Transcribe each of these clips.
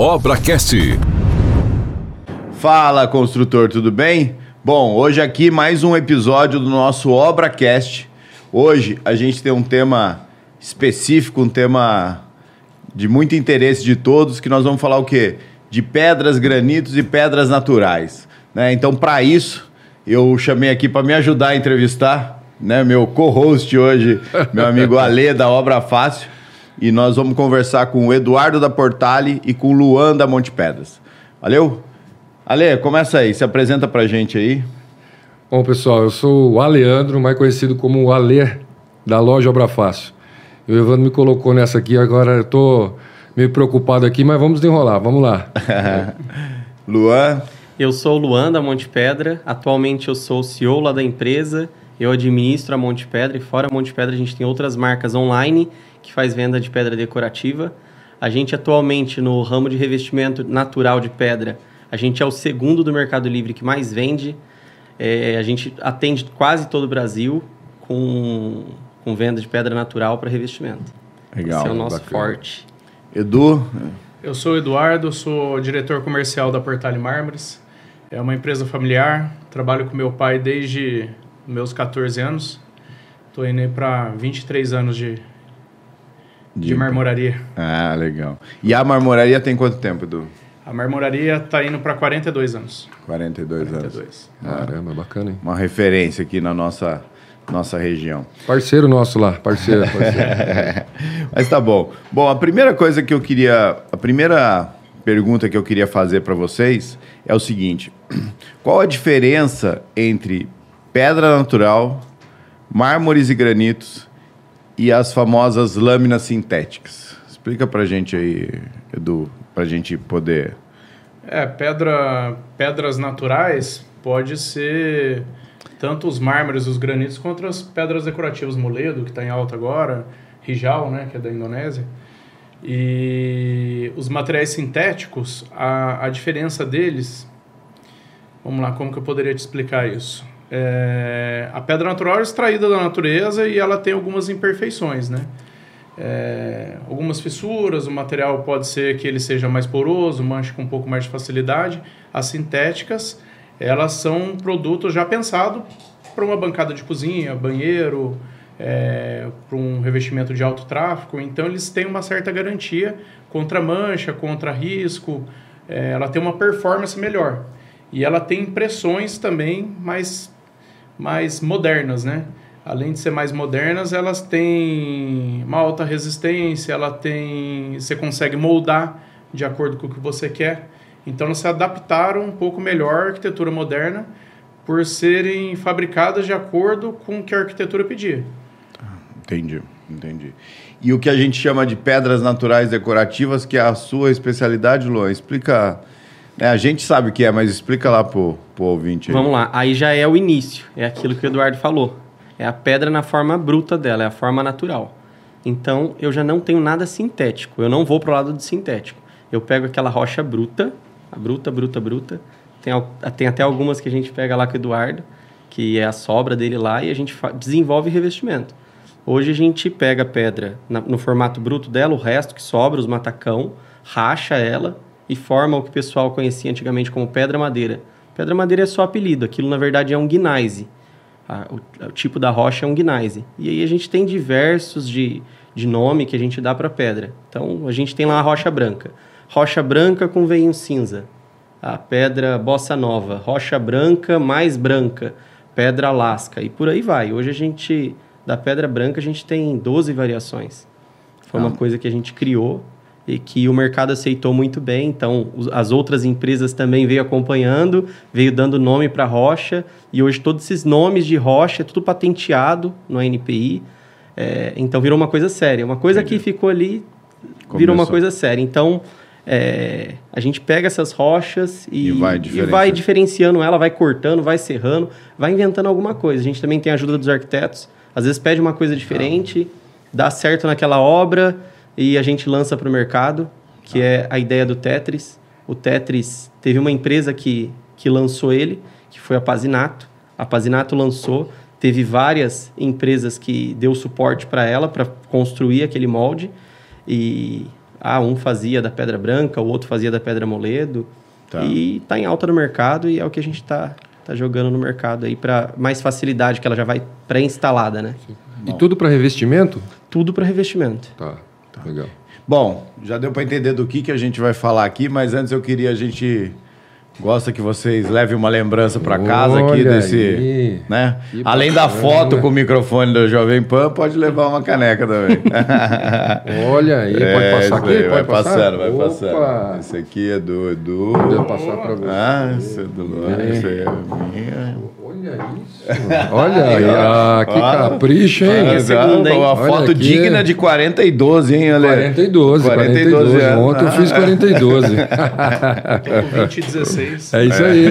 ObraCast. Fala, construtor, tudo bem? Bom, hoje aqui mais um episódio do nosso ObraCast. Hoje a gente tem um tema específico, um tema de muito interesse de todos, que nós vamos falar o quê? De pedras, granitos e pedras naturais, né? Então, para isso, eu chamei aqui para me ajudar a entrevistar, né, meu co-host hoje, meu amigo Alê, da Obra Fácil. E nós vamos conversar com o Eduardo da Portale e com o Luan da Monte Pedras. Valeu? Ale, começa aí. Se apresenta pra gente aí. Bom, pessoal, eu sou o Aleandro, mais conhecido como Ale, da Loja Obra Fácil. O Evandro me colocou nessa aqui, agora eu tô meio preocupado aqui, mas vamos desenrolar, vamos lá. Luan? Eu sou o Luan da Monte Pedra. Atualmente eu sou o CEO lá da empresa. Eu administro a Monte Pedra e fora a Monte Pedra a gente tem outras marcas online que faz venda de pedra decorativa. A gente atualmente no ramo de revestimento natural de pedra, a gente é o segundo do Mercado Livre que mais vende. A gente atende quase todo o Brasil com venda de pedra natural para revestimento. Legal. Esse é o nosso forte. Edu? Eu sou o Eduardo, sou diretor comercial da Portale Mármores. É uma empresa familiar, trabalho com meu pai desde meus 14 anos, estou indo para 23 anos de marmoraria. Ah, legal. E a marmoraria tem quanto tempo, Edu? A marmoraria está indo para 42 anos. 42 anos. Caramba, bacana, hein? Uma referência aqui na nossa região. Parceiro nosso lá, parceiro. Mas tá bom. Bom, a primeira pergunta que eu queria fazer para vocês é o seguinte: qual a diferença entre pedra natural, mármores e granitos e as famosas lâminas sintéticas? Explica pra gente aí, Edu, pra gente poder... Pedras naturais pode ser tanto os mármores, os granitos, quanto as pedras decorativas, moledo, que está em alta agora, rijal, né, que é da Indonésia. E os materiais sintéticos, a diferença deles... Vamos lá, como que eu poderia te explicar isso? A pedra natural é extraída da natureza e ela tem algumas imperfeições, né? Algumas fissuras, o material pode ser que ele seja mais poroso, manche com um pouco mais de facilidade. As sintéticas, elas são produtos já pensados para uma bancada de cozinha, banheiro, para um revestimento de alto tráfego. Então, eles têm uma certa garantia contra mancha, contra risco. Ela tem uma performance melhor. E ela tem impressões também mais modernas, né? Além de ser mais modernas, elas têm uma alta resistência, você consegue moldar de acordo com o que você quer. Então, elas se adaptaram um pouco melhor à arquitetura moderna por serem fabricadas de acordo com o que a arquitetura pedia. Entendi. E o que a gente chama de pedras naturais decorativas, que é a sua especialidade, Luan, explica... A gente sabe o que é, mas explica lá pro ouvinte. Aí. Vamos lá, aí já é o início, é aquilo que o Eduardo falou. É a pedra na forma bruta dela, é a forma natural. Então, eu já não tenho nada sintético, eu não vou pro lado do sintético. Eu pego aquela rocha bruta, a bruta. Tem até algumas que a gente pega lá com o Eduardo, que é a sobra dele lá, e a gente desenvolve revestimento. Hoje a gente pega a pedra no formato bruto dela, o resto que sobra, os matacão, racha ela, e forma o que o pessoal conhecia antigamente como pedra-madeira. Pedra-madeira é só apelido, aquilo na verdade é um gneiss. O tipo da rocha é um gneiss. E aí a gente tem diversos de nome que a gente dá para pedra. Então a gente tem lá a rocha branca. Rocha branca com veinho cinza. A pedra bossa nova. Rocha branca mais branca. Pedra Alasca. E por aí vai. Hoje da pedra branca, a gente tem 12 variações. Foi uma coisa que a gente criou e que o mercado aceitou muito bem, então as outras empresas também veio acompanhando, veio dando nome para a rocha, e hoje todos esses nomes de rocha, é tudo patenteado no ANPI, então virou uma coisa séria, uma coisa que ficou ali, virou uma coisa séria, então a gente pega essas rochas e vai diferenciando ela, vai cortando, vai serrando, vai inventando alguma coisa, a gente também tem a ajuda dos arquitetos, às vezes pede uma coisa diferente, dá certo naquela obra, e a gente lança para o mercado, que é a ideia do Tetris. O Tetris, teve uma empresa que lançou ele, que foi a Pazinato. A Pazinato lançou, teve várias empresas que deu suporte para ela, para construir aquele molde. E Ah, um fazia da pedra branca, o outro fazia da pedra moledo. Tá. E está em alta no mercado e é o que a gente está jogando no mercado aí para mais facilidade, que ela já vai pré-instalada, né? E tudo para revestimento? Tudo para revestimento. Tá, legal. Bom, já deu para entender do que a gente vai falar aqui, mas antes eu queria, a gente gosta que vocês levem uma lembrança para casa aqui desse, né? Além da foto com o microfone do Jovem Pan, pode levar uma caneca também. Olha aí, pode passar aqui, vai passando, vai passando. Esse aqui é do Edu. Vou passar para você. Ah, esse é do Luan, esse aí é minha. Olha isso. Olha aí, que capricho, hein? É segunda, hein? Uma foto digna de 40 e 12, hein, Ale? 40 e 12. 40 e 12. Ontem eu fiz 40 e 12. Estou com 20 e 16. É isso aí.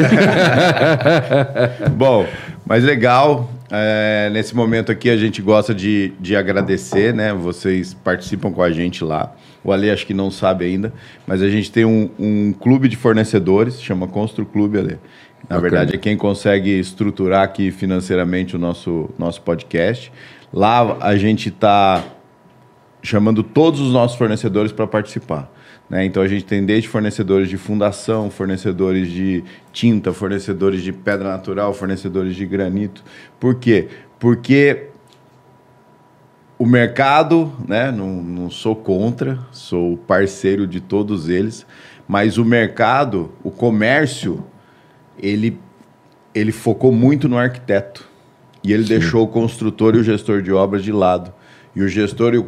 Bom, mas legal. Nesse momento aqui a gente gosta de agradecer, né? Vocês participam com a gente lá. O Ale acho que não sabe ainda, mas a gente tem um clube de fornecedores, chama ConstruClube, Ale. Na verdade, é quem consegue estruturar aqui financeiramente o nosso podcast. Lá a gente está chamando todos os nossos fornecedores para participar, né? Então a gente tem desde fornecedores de fundação, fornecedores de tinta, fornecedores de pedra natural, fornecedores de granito. Por quê? Porque o mercado, né? Não sou contra, sou parceiro de todos eles, mas o mercado, o comércio... Ele focou muito no arquiteto e ele deixou o construtor e o gestor de obras de lado. E o gestor e o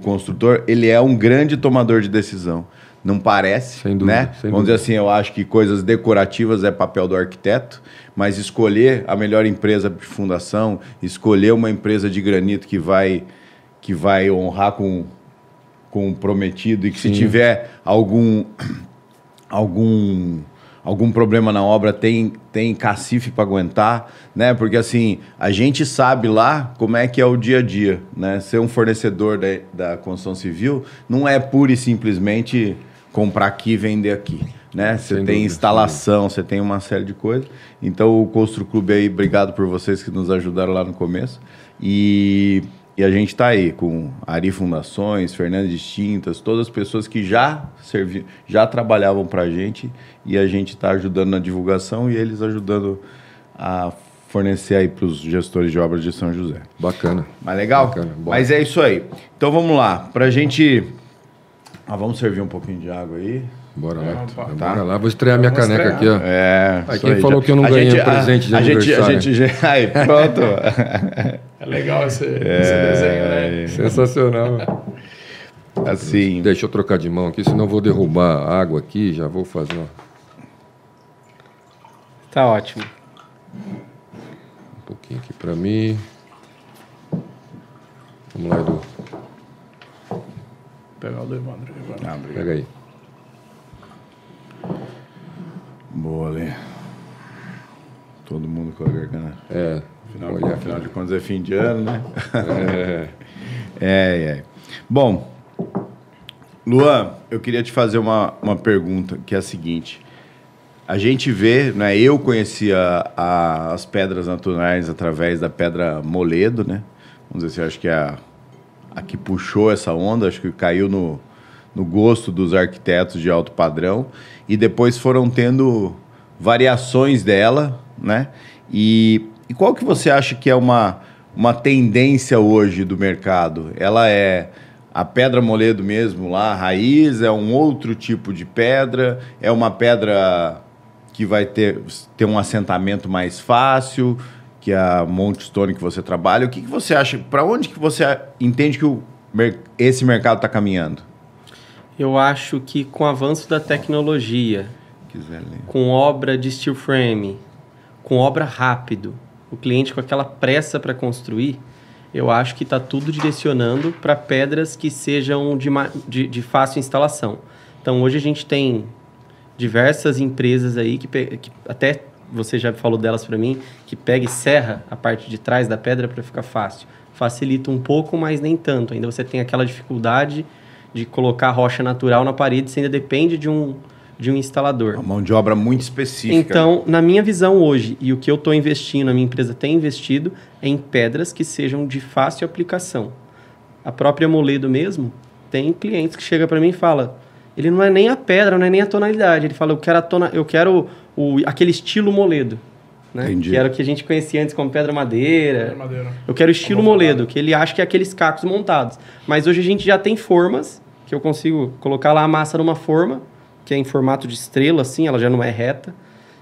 construtor, ele é um grande tomador de decisão. Não parece, sem dúvida, né? Sem dúvida. Vamos dizer assim, eu acho que coisas decorativas é papel do arquiteto, mas escolher a melhor empresa de fundação, escolher uma empresa de granito que vai honrar com o prometido e que se tiver algum problema na obra, tem cacife para aguentar, né? Porque assim, a gente sabe lá como é que é o dia a dia, né? Ser um fornecedor da construção civil não é pura e simplesmente comprar aqui e vender aqui, né? Você tem dúvida, instalação, você tem uma série de coisas. Então o ConstruClube aí, obrigado por vocês que nos ajudaram lá no começo. E a gente está aí com Ari Fundações, Fernandes Distintas, todas as pessoas que já trabalhavam para a gente e a gente está ajudando na divulgação e eles ajudando a fornecer aí para os gestores de obras de São José. Bacana. Mas legal? Bacana, mas é isso aí. Então vamos lá. Para a gente... vamos servir um pouquinho de água aí. Bora lá. Tá. Bora lá. Vou estrear minha caneca aqui, ó. Quem aí, falou que eu não ganhei presente de aniversário. Aí, pronto. É legal esse desenho, né? Sensacional. Assim. Deixa eu trocar de mão aqui, senão eu vou derrubar a água aqui, já vou fazer uma... Tá ótimo. Um pouquinho aqui para mim. Vamos lá, Edu. Vou pegar o do Evandro. Pega aí. Boa, Ale. Todo mundo com a garganta. Afinal de contas é fim de ano, né? Bom, Luan, eu queria te fazer uma pergunta, que é a seguinte. A gente vê, né? Eu conhecia as pedras naturais através da pedra moledo, né? Vamos dizer assim, acho que a que puxou essa onda, acho que caiu no gosto dos arquitetos de alto padrão, e depois foram tendo variações dela, né? E qual que você acha que é uma tendência hoje do mercado? Ela é a pedra moledo mesmo lá, a raiz, é um outro tipo de pedra, é uma pedra que vai ter um assentamento mais fácil, que é a Monte Stone que você trabalha. O que você acha, para onde que você entende que esse mercado está caminhando? Eu acho que com o avanço da tecnologia, com obra de steel frame, com obra rápido, o cliente com aquela pressa para construir, eu acho que está tudo direcionando para pedras que sejam de fácil instalação. Então, hoje a gente tem diversas empresas aí que até você já falou delas para mim, que pega e serra a parte de trás da pedra para ficar fácil. Facilita um pouco, mas nem tanto. Ainda você tem aquela dificuldade de colocar rocha natural na parede, isso ainda depende de um instalador. Uma mão de obra muito específica. Então, na minha visão hoje, e o que eu estou investindo, a minha empresa tem investido, é em pedras que sejam de fácil aplicação. A própria moledo mesmo, Tem clientes que chegam para mim e falam, ele não é nem a pedra, não é nem a tonalidade. Ele fala, eu quero aquele estilo Moledo. Né? Entendi. Que era o que a gente conhecia antes como pedra madeira. Pedra madeira. Eu quero estilo Moledo, que ele acha que é aqueles cacos montados. Mas hoje a gente já tem formas, que eu consigo colocar lá a massa numa forma, que é em formato de estrela, assim, ela já não é reta.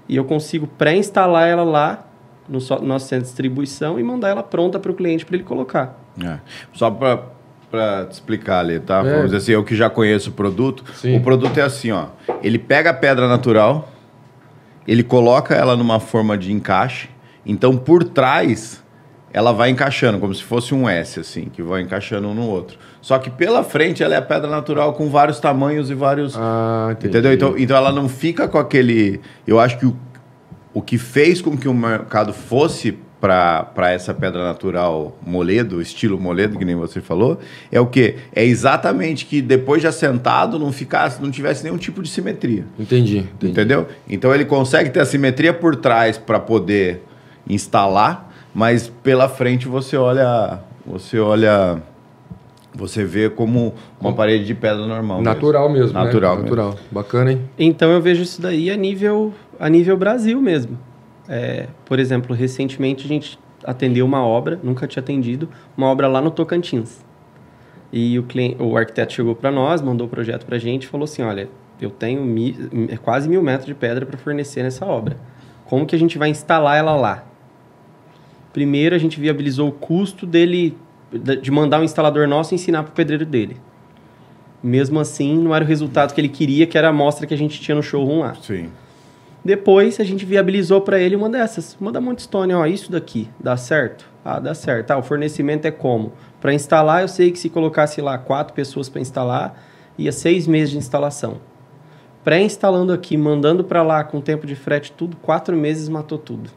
E eu consigo pré-instalar ela lá no nosso centro de distribuição e mandar ela pronta para o cliente para ele colocar. É. Só para te explicar ali, tá? Vamos dizer assim, eu que já conheço o produto. Sim. O produto é assim, ó. Ele pega a pedra natural, ele coloca ela numa forma de encaixe. Então, por trás, ela vai encaixando, como se fosse um S, assim, que vai encaixando um no outro. Só que pela frente, ela é a pedra natural com vários tamanhos e vários... Ah, entendi. Entendeu? Então, ela não fica com aquele... Eu acho que o que fez com que o mercado fosse para essa pedra natural Moledo, estilo Moledo, que nem você falou, é o quê? É exatamente que depois de assentado não tivesse nenhum tipo de simetria. Entendi, entendi. Entendeu? Então ele consegue ter a simetria por trás para poder instalar, mas pela frente você vê como uma parede de pedra normal. Natural mesmo, natural, né? Natural. Bacana, hein? Então eu vejo isso daí a nível Brasil mesmo. É, por exemplo, recentemente a gente atendeu uma obra, nunca tinha atendido, uma obra lá no Tocantins. E o arquiteto chegou para nós, mandou o projeto para a gente e falou assim, olha, eu tenho quase 1.000 metros de pedra para fornecer nessa obra. Como que a gente vai instalar ela lá? Primeiro a gente viabilizou o custo de mandar um instalador nosso ensinar para o pedreiro dele. Mesmo assim, não era o resultado que ele queria, que era a amostra que a gente tinha no showroom lá. Sim. Depois, a gente viabilizou para ele uma dessas. Uma da Monte Stone, ó, isso daqui, dá certo? Ah, dá certo. Ah, o fornecimento é como? Para instalar, eu sei que se colocasse lá 4 pessoas para instalar, ia 6 meses de instalação. Pré-instalando aqui, mandando para lá com tempo de frete, tudo, 4 meses matou tudo.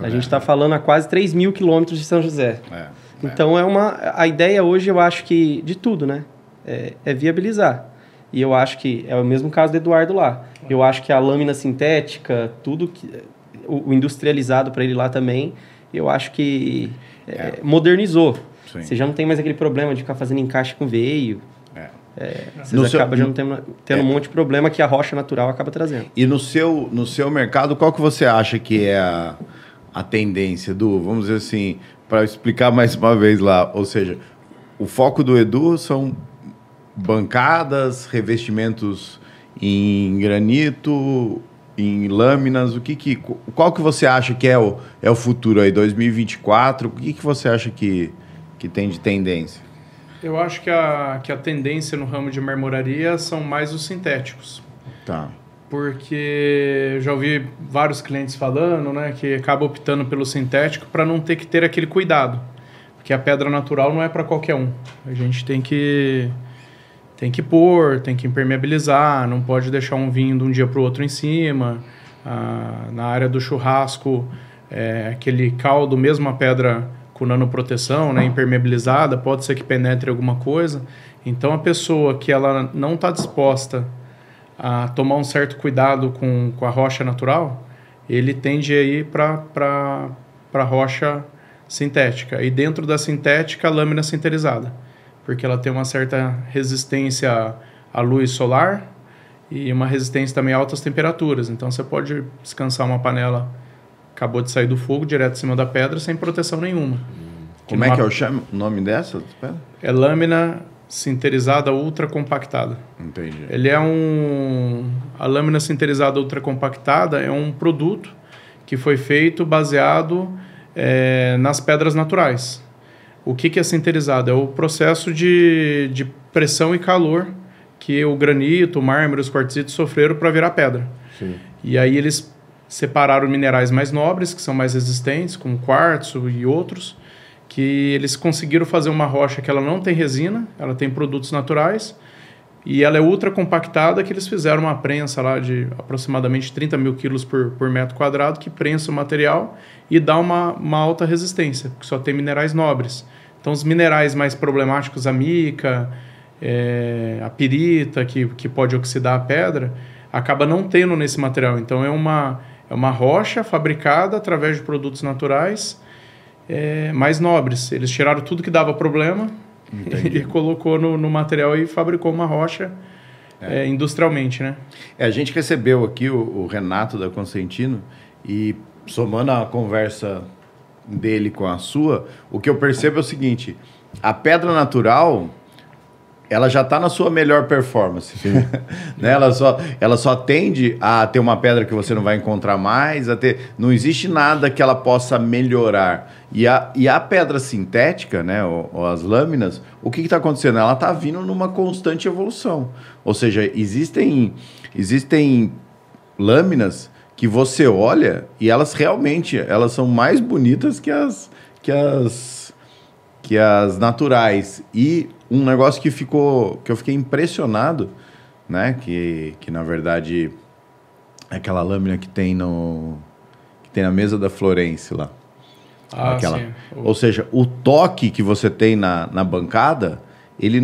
A gente está falando a quase 3.000 quilômetros de São José. Então, a ideia hoje, eu acho que, de tudo, né? É viabilizar. E eu acho que é o mesmo caso do Eduardo lá. Eu acho que a lâmina sintética, tudo que o industrializado para ele lá também, eu acho que modernizou. Sim. Você já não tem mais aquele problema de ficar fazendo encaixe com veio. Você acaba já não tendo um monte de problema que a rocha natural acaba trazendo. E no seu mercado, qual que você acha que é a tendência do... Vamos dizer assim, para explicar mais uma vez lá. Ou seja, o foco do Edu são... bancadas, revestimentos em granito, em lâminas, qual que você acha que é o futuro aí, 2024? O que você acha que tem de tendência? Eu acho que a tendência no ramo de marmoraria são mais os sintéticos. Tá. Porque eu já ouvi vários clientes falando, né, que acaba optando pelo sintético para não ter que ter aquele cuidado. Porque a pedra natural não é para qualquer um. A gente tem que pôr, tem que impermeabilizar, não pode deixar um vinho de um dia para o outro em cima. Ah, na área do churrasco, aquele caldo, mesmo a pedra com nanoproteção, né, impermeabilizada, pode ser que penetre alguma coisa. Então, a pessoa que ela não está disposta a tomar um certo cuidado com a rocha natural, ele tende a ir para a rocha sintética. E dentro da sintética, a lâmina sinterizada, porque ela tem uma certa resistência à luz solar e uma resistência também a altas temperaturas. Então, você pode descansar uma panela, acabou de sair do fogo, direto em cima da pedra, sem proteção nenhuma. Como é que eu chamo o nome dessa pedra? É lâmina sinterizada ultra compactada. Entendi. A lâmina sinterizada ultra compactada é um produto que foi feito baseado nas pedras naturais. O que é sinterizado? É o processo de pressão e calor que o granito, o mármore, os quartzitos sofreram para virar pedra. Sim. E aí eles separaram minerais mais nobres, que são mais resistentes, como quartzo e outros, que eles conseguiram fazer uma rocha que ela não tem resina, ela tem produtos naturais, e ela é ultra compactada, que eles fizeram uma prensa lá de aproximadamente 30.000 quilos por metro quadrado, que prensa o material e dá uma alta resistência, porque só tem minerais nobres. Então, os minerais mais problemáticos, a mica, a pirita, que pode oxidar a pedra, acaba não tendo nesse material. Então, é uma rocha fabricada através de produtos naturais mais nobres. Eles tiraram tudo que dava problema Entendi. Ele colocou no material e fabricou uma rocha industrialmente, né? A gente recebeu aqui o Renato da Consentino e, somando a conversa dele com a sua, o que eu percebo é o seguinte: a pedra natural, ela já está na sua melhor performance. Né? Ela só tende a ter uma pedra que você não vai encontrar mais, não existe nada que ela possa melhorar. E a pedra sintética, né, ou as lâminas, o que está acontecendo? Ela está vindo numa constante evolução. Ou seja, existem lâminas que você olha e elas realmente são mais bonitas que as naturais. E um negócio que eu fiquei impressionado, né? Que na verdade é aquela lâmina que tem na mesa da Florence lá. Aquela. Sim. Ou seja, o toque que você tem na bancada, ele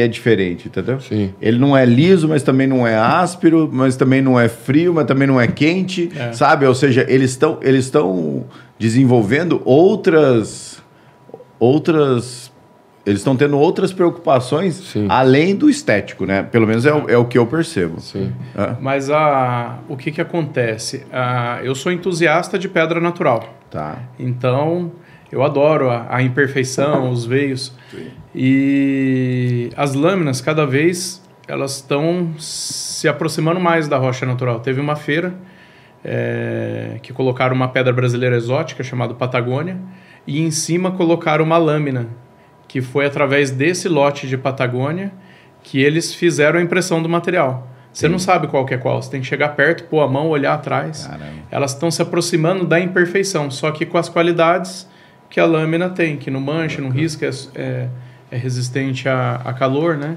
é diferente, entendeu? Sim. Ele não é liso, mas também não é áspero, mas também não é frio, mas também não é quente, sabe? Ou seja, eles estão desenvolvendo outras. Eles estão tendo outras preocupações, sim, além do estético, né? Pelo menos é o que eu percebo. Sim. É. Mas o que acontece? Eu sou entusiasta de pedra natural. Tá. Então, eu adoro a imperfeição, os veios. Sim. E as lâminas, cada vez, elas estão se aproximando mais da rocha natural. Teve uma feira que colocaram uma pedra brasileira exótica chamada Patagônia e em cima colocaram uma lâmina, que foi através desse lote de Patagônia que eles fizeram a impressão do material. Você não sabe qual que é qual, você tem que chegar perto, pôr a mão, olhar atrás. Caramba. Elas estão se aproximando da imperfeição, só que com as qualidades que a lâmina tem, que não mancha, não risca, é resistente a calor, né?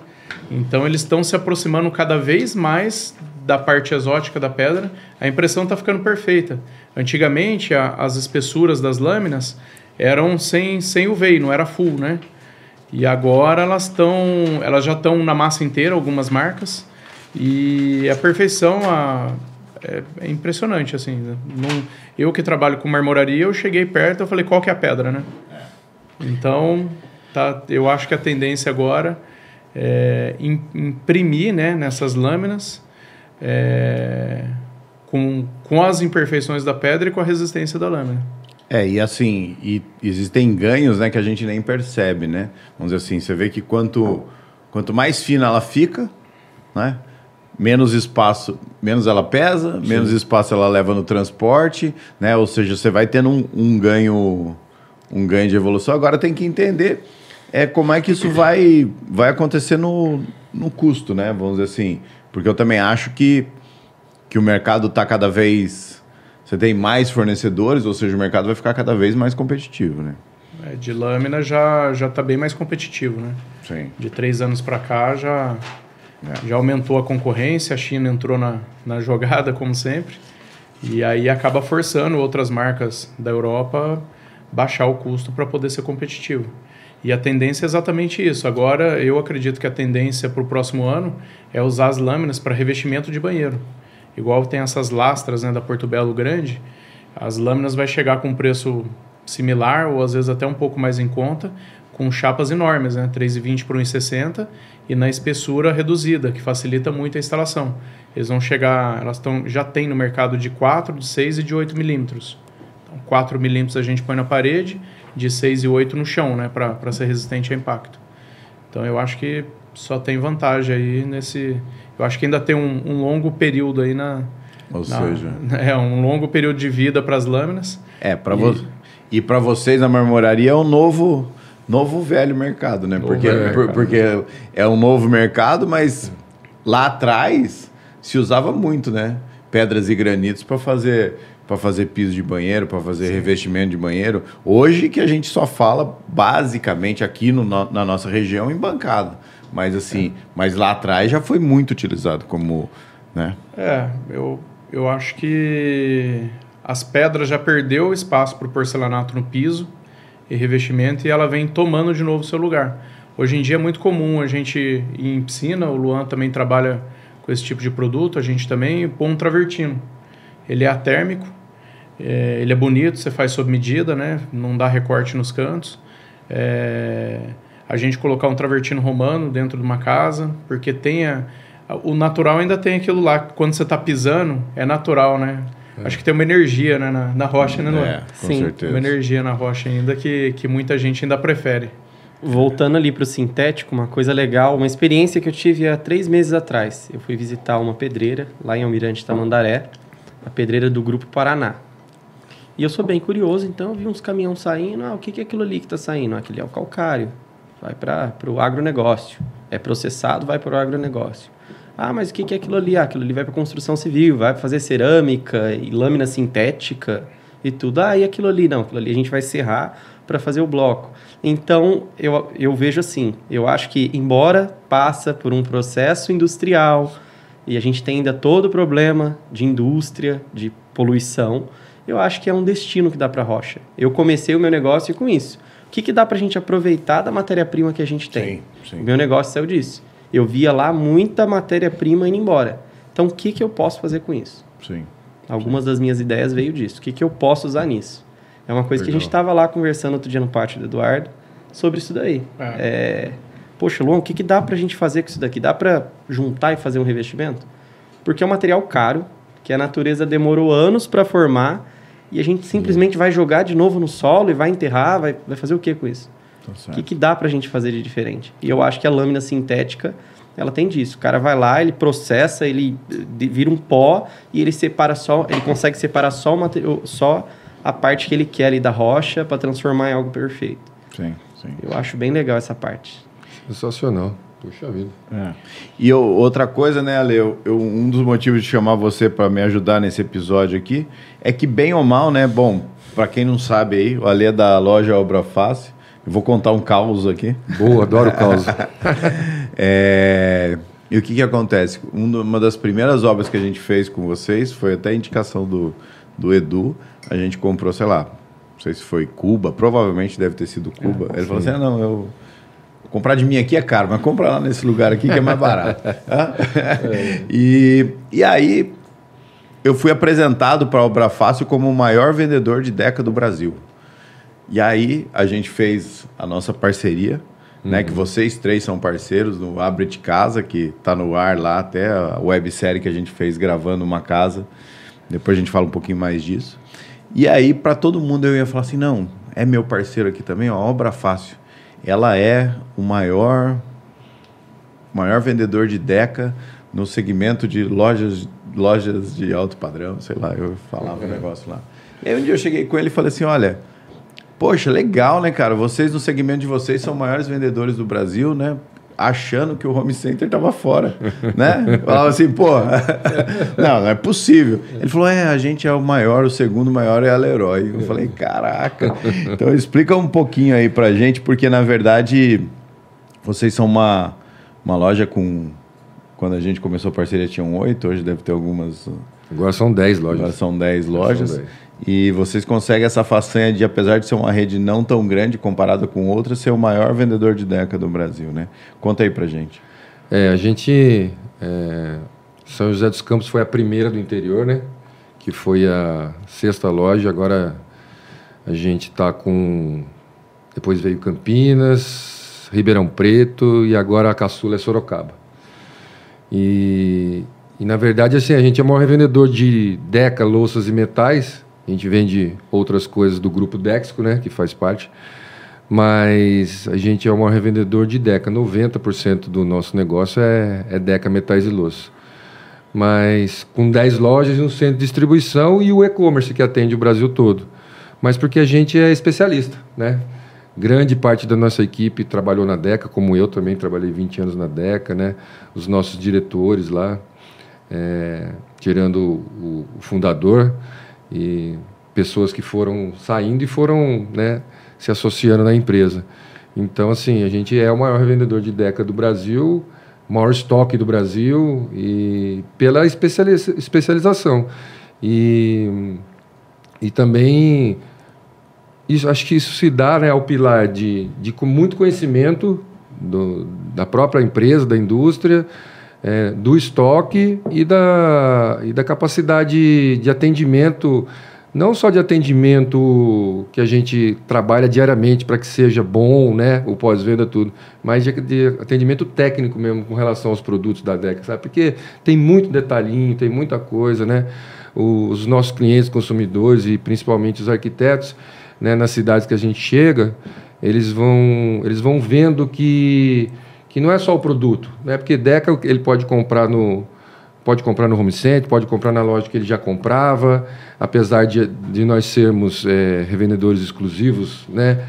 Então eles estão se aproximando cada vez mais da parte exótica da pedra. A impressão está ficando perfeita. Antigamente, as espessuras das lâminas eram sem UV, não era full, né? E agora elas já estão na massa inteira, algumas marcas, e a perfeição é impressionante, assim. Eu que trabalho com marmoraria, eu cheguei perto e falei, qual que é a pedra, né? Então, eu acho que a tendência agora é imprimir, né, nessas lâminas com as imperfeições da pedra e com a resistência da lâmina. E assim, existem ganhos, né, que a gente nem percebe, né? Vamos dizer assim, você vê que quanto mais fina ela fica, né, menos espaço, menos ela pesa, sim, menos espaço ela leva no transporte, né? Ou seja, você vai tendo um ganho de evolução. Agora tem que entender como é que isso vai acontecer no custo, né? Vamos dizer assim, porque eu também acho que o mercado está cada vez... Você tem mais fornecedores, ou seja, o mercado vai ficar cada vez mais competitivo, né? De lâmina já está bem mais competitivo, né? Sim. De 3 anos para cá já aumentou a concorrência, a China entrou na jogada, como sempre, e aí acaba forçando outras marcas da Europa baixar o custo para poder ser competitivo. E a tendência é exatamente isso. Agora, eu acredito que a tendência para o próximo ano é usar as lâminas para revestimento de banheiro. Igual tem essas lastras, né, da Portobello grande, as lâminas vai chegar com um preço similar ou às vezes até um pouco mais em conta, com chapas enormes, né, 3,20 por 1,60 e na espessura reduzida, que facilita muito a instalação. Eles vão chegar, já tem no mercado de 4, de 6 e de 8 milímetros. Então, 4 milímetros a gente põe na parede, de 6 e 8 no chão, né, para ser resistente ao impacto. Então eu acho que só tem vantagem aí nesse... Eu acho que ainda tem um longo período aí na... Ou seja... um longo período de vida para as lâminas. E para vocês, a marmoraria é um novo velho mercado, né? Porque é um novo mercado, mas lá atrás se usava muito, né? Pedras e granitos para fazer piso de banheiro, para fazer, sim, revestimento de banheiro. Hoje que a gente só fala basicamente aqui na nossa região em bancada. Mas assim, mas lá atrás já foi muito utilizado como, né? Eu acho que as pedras já perdeu espaço para o porcelanato no piso e revestimento e ela vem tomando de novo o seu lugar. Hoje em dia é muito comum a gente ir em piscina, o Luan também trabalha com esse tipo de produto, a gente também põe um travertino. Ele é atérmico, ele é bonito, você faz sob medida, né? Não dá recorte nos cantos. a gente colocar um travertino romano dentro de uma casa, porque o natural ainda tem aquilo lá, quando você está pisando, é natural, né? É. Acho que tem uma energia, né, na rocha, né? É, com sim, certeza. Uma energia na rocha ainda que muita gente ainda prefere. Voltando ali para o sintético, uma coisa legal, uma experiência que eu tive há 3 meses atrás. Eu fui visitar uma pedreira lá em Almirante Tamandaré, a pedreira do Grupo Paraná. E eu sou bem curioso, então eu vi uns caminhões saindo. Ah, o que é aquilo ali que está saindo? Aquilo é o calcário, vai para o agronegócio. É processado, vai para o agronegócio. Ah, mas o que é aquilo ali? Ah, aquilo ali vai para construção civil, vai fazer cerâmica e lâmina sintética e tudo. Ah, e aquilo ali? Não, aquilo ali a gente vai serrar para fazer o bloco. Então, eu vejo assim, eu acho que, embora passa por um processo industrial e a gente tem ainda todo o problema de indústria, de poluição, eu acho que é um destino que dá para a rocha. Eu comecei o meu negócio com isso. O que dá para a gente aproveitar da matéria-prima que a gente tem? Sim, sim. O meu negócio saiu disso. Eu via lá muita matéria-prima indo embora. Então, o que eu posso fazer com isso? Sim. Algumas das minhas ideias veio disso. O que eu posso usar nisso? É uma coisa que a gente estava lá conversando outro dia no pátio do Eduardo sobre isso daí. Poxa, Luan, o que dá para a gente fazer com isso daqui? Dá para juntar e fazer um revestimento? Porque é um material caro, que a natureza demorou anos para formar, e a gente simplesmente vai jogar de novo no solo e vai enterrar, vai fazer o que com isso? O que dá para a gente fazer de diferente? E eu acho que a lâmina sintética, ela tem disso. O cara vai lá, ele processa, ele vira um pó e ele consegue separar só o material, só a parte que ele quer ali da rocha para transformar em algo perfeito. Sim, sim. Eu acho bem legal essa parte. Sensacional. Puxa vida. É. E outra coisa, né, Ale? Um dos motivos de chamar você para me ajudar nesse episódio aqui é que, bem ou mal, né? Bom, para quem não sabe aí, o Ale é da loja Obra Fácil. Eu vou contar um caos aqui. Boa, adoro caos. E o que acontece? Uma das primeiras obras que a gente fez com vocês foi até a indicação do Edu. A gente comprou, sei lá, não sei se foi Cuba, provavelmente deve ter sido Cuba. Ele falou assim, comprar de mim aqui é caro, mas compra lá nesse lugar aqui que é mais barato. E aí eu fui apresentado para a Obra Fácil como o maior vendedor de Deca do Brasil. E aí a gente fez a nossa parceria, né? Que vocês três são parceiros no Abre de Casa, que está no ar lá, até a websérie que a gente fez gravando uma casa. Depois a gente fala um pouquinho mais disso. E aí, para todo mundo, eu ia falar assim, não, é meu parceiro aqui também, ó, Obra Fácil. Ela é o maior vendedor de Deca no segmento de lojas de alto padrão, sei lá, eu falava um negócio lá. E aí um dia eu cheguei com ele e falei assim, olha... Poxa, legal, né, cara? Vocês, no segmento de vocês, são maiores vendedores do Brasil, né? Achando que o home center estava fora, né? Falava assim, pô, não é possível. Ele falou, a gente é o maior, o segundo maior é a Leroy. Eu falei, caraca. Então, explica um pouquinho aí pra gente, porque, na verdade, vocês são uma loja com... Quando a gente começou a parceria, tinham 8, hoje deve ter algumas... Agora são 10 lojas. E vocês conseguem essa façanha de, apesar de ser uma rede não tão grande comparada com outras, ser o maior vendedor de Deca do Brasil, né? Conta aí pra gente. São José dos Campos foi a primeira do interior, né? Que foi a 6ª loja. Agora a gente tá com... Depois veio Campinas, Ribeirão Preto e agora a caçula é Sorocaba. E na verdade, assim, a gente é o maior revendedor de Deca, louças e metais. A gente vende outras coisas do grupo Dexco, né, que faz parte. Mas a gente é o maior revendedor de Deca. 90% do nosso negócio é Deca, metais e louças. Mas com 10 lojas, um centro de distribuição e o e-commerce que atende o Brasil todo. Mas porque a gente é especialista, né? Grande parte da nossa equipe trabalhou na Deca, como eu também trabalhei 20 anos na Deca, né? Os nossos diretores lá. Tirando o fundador e pessoas que foram saindo e foram, né, se associando na empresa. Então, assim, a gente é o maior revendedor de Deca do Brasil, maior estoque do Brasil e pela especialização. E também, acho que isso se dá, né, ao pilar de muito conhecimento da própria empresa, da indústria, do estoque e da capacidade de atendimento não só de atendimento que a gente trabalha diariamente para que seja bom, né, o pós-venda, tudo, mas de atendimento técnico mesmo com relação aos produtos da Deca, sabe? Porque tem muito detalhinho, tem muita coisa, né? Os nossos clientes, consumidores e principalmente os arquitetos, né, nas cidades que a gente chega, eles vão vendo que não é só o produto, né? Porque Deca ele pode comprar no home center, pode comprar na loja que ele já comprava, apesar de nós sermos revendedores exclusivos, né?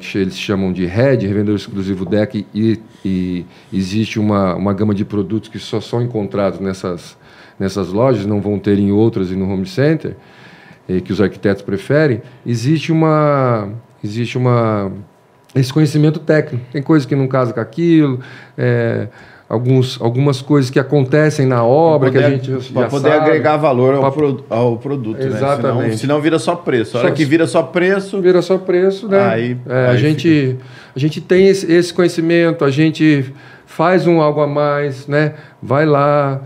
Que eles chamam de RED, revendedor exclusivo Deca, e existe uma gama de produtos que só são encontrados nessas lojas, não vão ter em outras e no home center, que os arquitetos preferem. Existe esse conhecimento técnico. Tem coisa que não casa com aquilo, algumas coisas que acontecem na obra que a gente já sabe. Para poder agregar valor ao produto. Exatamente. Né? Senão vira só preço. A hora que vira só preço... Vira só preço, né? A gente tem esse conhecimento, a gente faz algo a mais, né? Vai lá,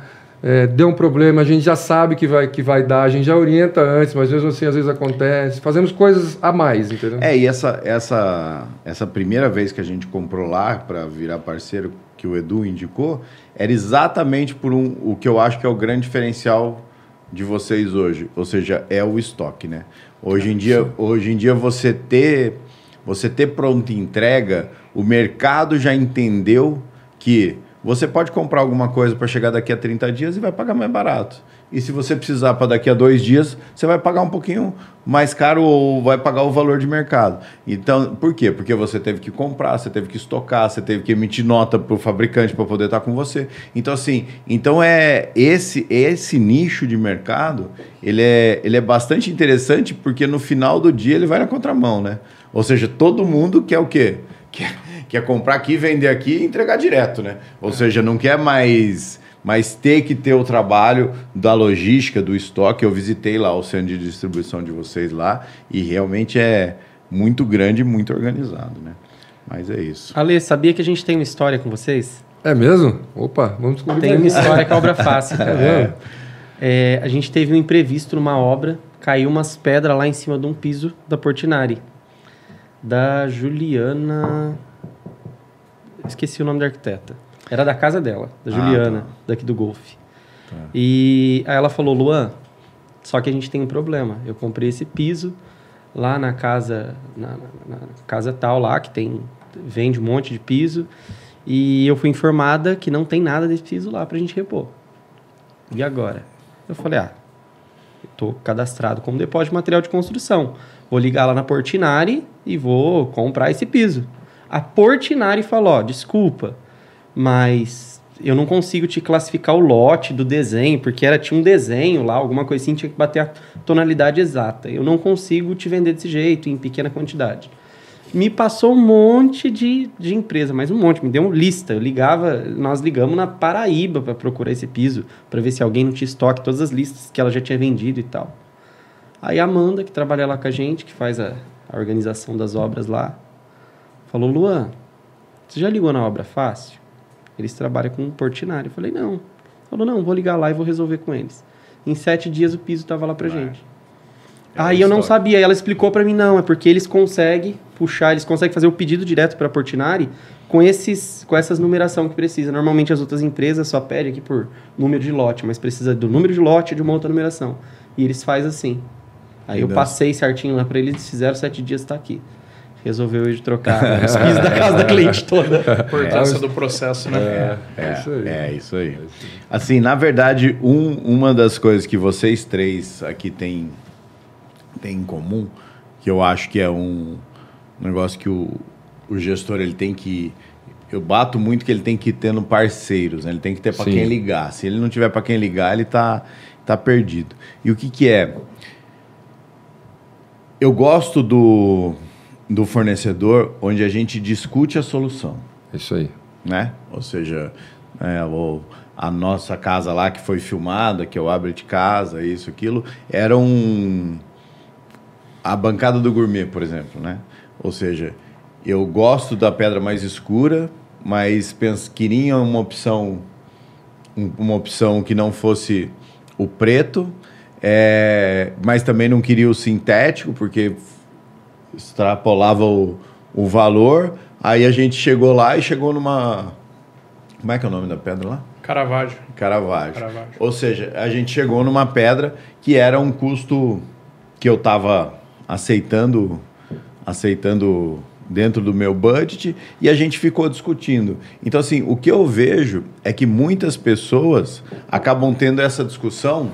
deu um problema, a gente já sabe que vai dar, a gente já orienta antes, mas mesmo assim às vezes acontece. Fazemos coisas a mais, entendeu? E essa primeira vez que a gente comprou lá para virar parceiro, que o Edu indicou, era exatamente o que eu acho que é o grande diferencial de vocês hoje, ou seja, é o estoque, né? Hoje em dia você ter pronta entrega, o mercado já entendeu que você pode comprar alguma coisa para chegar daqui a 30 dias e vai pagar mais barato. E se você precisar para daqui a 2 dias, você vai pagar um pouquinho mais caro ou vai pagar o valor de mercado. Então, por quê? Porque você teve que comprar, você teve que estocar, você teve que emitir nota para o fabricante para poder estar com você. Então, assim, é esse nicho de mercado, ele é bastante interessante porque no final do dia ele vai na contramão, né? Ou seja, todo mundo quer o quê? Quer comprar aqui, vender aqui e entregar direto, né? Ou seja, não quer mais... Mas ter que ter o trabalho da logística, do estoque. Eu visitei lá o centro de distribuição de vocês lá e realmente é muito grande e muito organizado, né? Mas é isso. Ale, sabia que a gente tem uma história com vocês? É mesmo? Opa, vamos descobrir. Tem uma história com a Obra Fácil. A gente teve um imprevisto numa obra, caiu umas pedras lá em cima de um piso da Portinari. Da Juliana... Esqueci o nome da arquiteta. Era da casa dela, da Juliana, tá. Daqui do Golfe. Tá. E aí ela falou, Luan, só que a gente tem um problema. Eu comprei esse piso lá na casa, na casa tal lá, que vende um monte de piso. E eu fui informada que não tem nada desse piso lá pra gente repor. E agora? Eu falei, eu tô cadastrado como depósito de material de construção. Vou ligar lá na Portinari e vou comprar esse piso. A Portinari falou, desculpa, mas eu não consigo te classificar o lote do desenho, porque tinha um desenho lá, alguma coisa assim, tinha que bater a tonalidade exata. Eu não consigo te vender desse jeito, em pequena quantidade. Me passou um monte de empresa, mas um monte, me deu uma lista. Eu ligava, nós ligamos na Paraíba para procurar esse piso, para ver se alguém não tinha estoque, todas as listas que ela já tinha vendido e tal. Aí a Amanda, que trabalha lá com a gente, que faz a organização das obras lá, falou, Luan, você já ligou na Obra Fácil? Eles trabalham com um Portinari. Eu falei, não. Falou, não, vou ligar lá e vou resolver com eles. Em 7 dias o piso estava lá pra gente. Aí eu não sabia. Ela explicou pra mim, não, é porque eles conseguem puxar, eles conseguem fazer o pedido direto pra Portinari com essas numeração que precisa. Normalmente as outras empresas só pedem aqui por número de lote, mas precisa do número de lote e de uma outra numeração. E eles fazem assim. Aí eu passei certinho lá pra eles, fizeram 7 dias, tá aqui. Resolveu hoje trocar os pisos da casa da cliente toda. A importância do processo, né? É isso aí. Assim, na verdade, uma das coisas que vocês três aqui têm em comum, que eu acho que é um negócio que o gestor ele tem que... Eu bato muito que ele tem que ir tendo parceiros, né? Ele tem que ter para quem ligar. Se ele não tiver para quem ligar, ele tá perdido. E o que é? Eu gosto do fornecedor, onde a gente discute a solução. Isso aí. Né? Ou seja, a nossa casa lá que foi filmada, que é o Abre de Casa, isso, aquilo, era a bancada do gourmet, por exemplo. Né? Ou seja, eu gosto da pedra mais escura, mas queria uma opção que não fosse o preto, mas também não queria o sintético, porque extrapolava o valor. Aí a gente chegou lá e chegou numa... Como é que é o nome da pedra lá? Caravaggio. Caravaggio. Ou seja, a gente chegou numa pedra que era um custo que eu estava aceitando dentro do meu budget, e a gente ficou discutindo. Então, assim, o que eu vejo é que muitas pessoas acabam tendo essa discussão.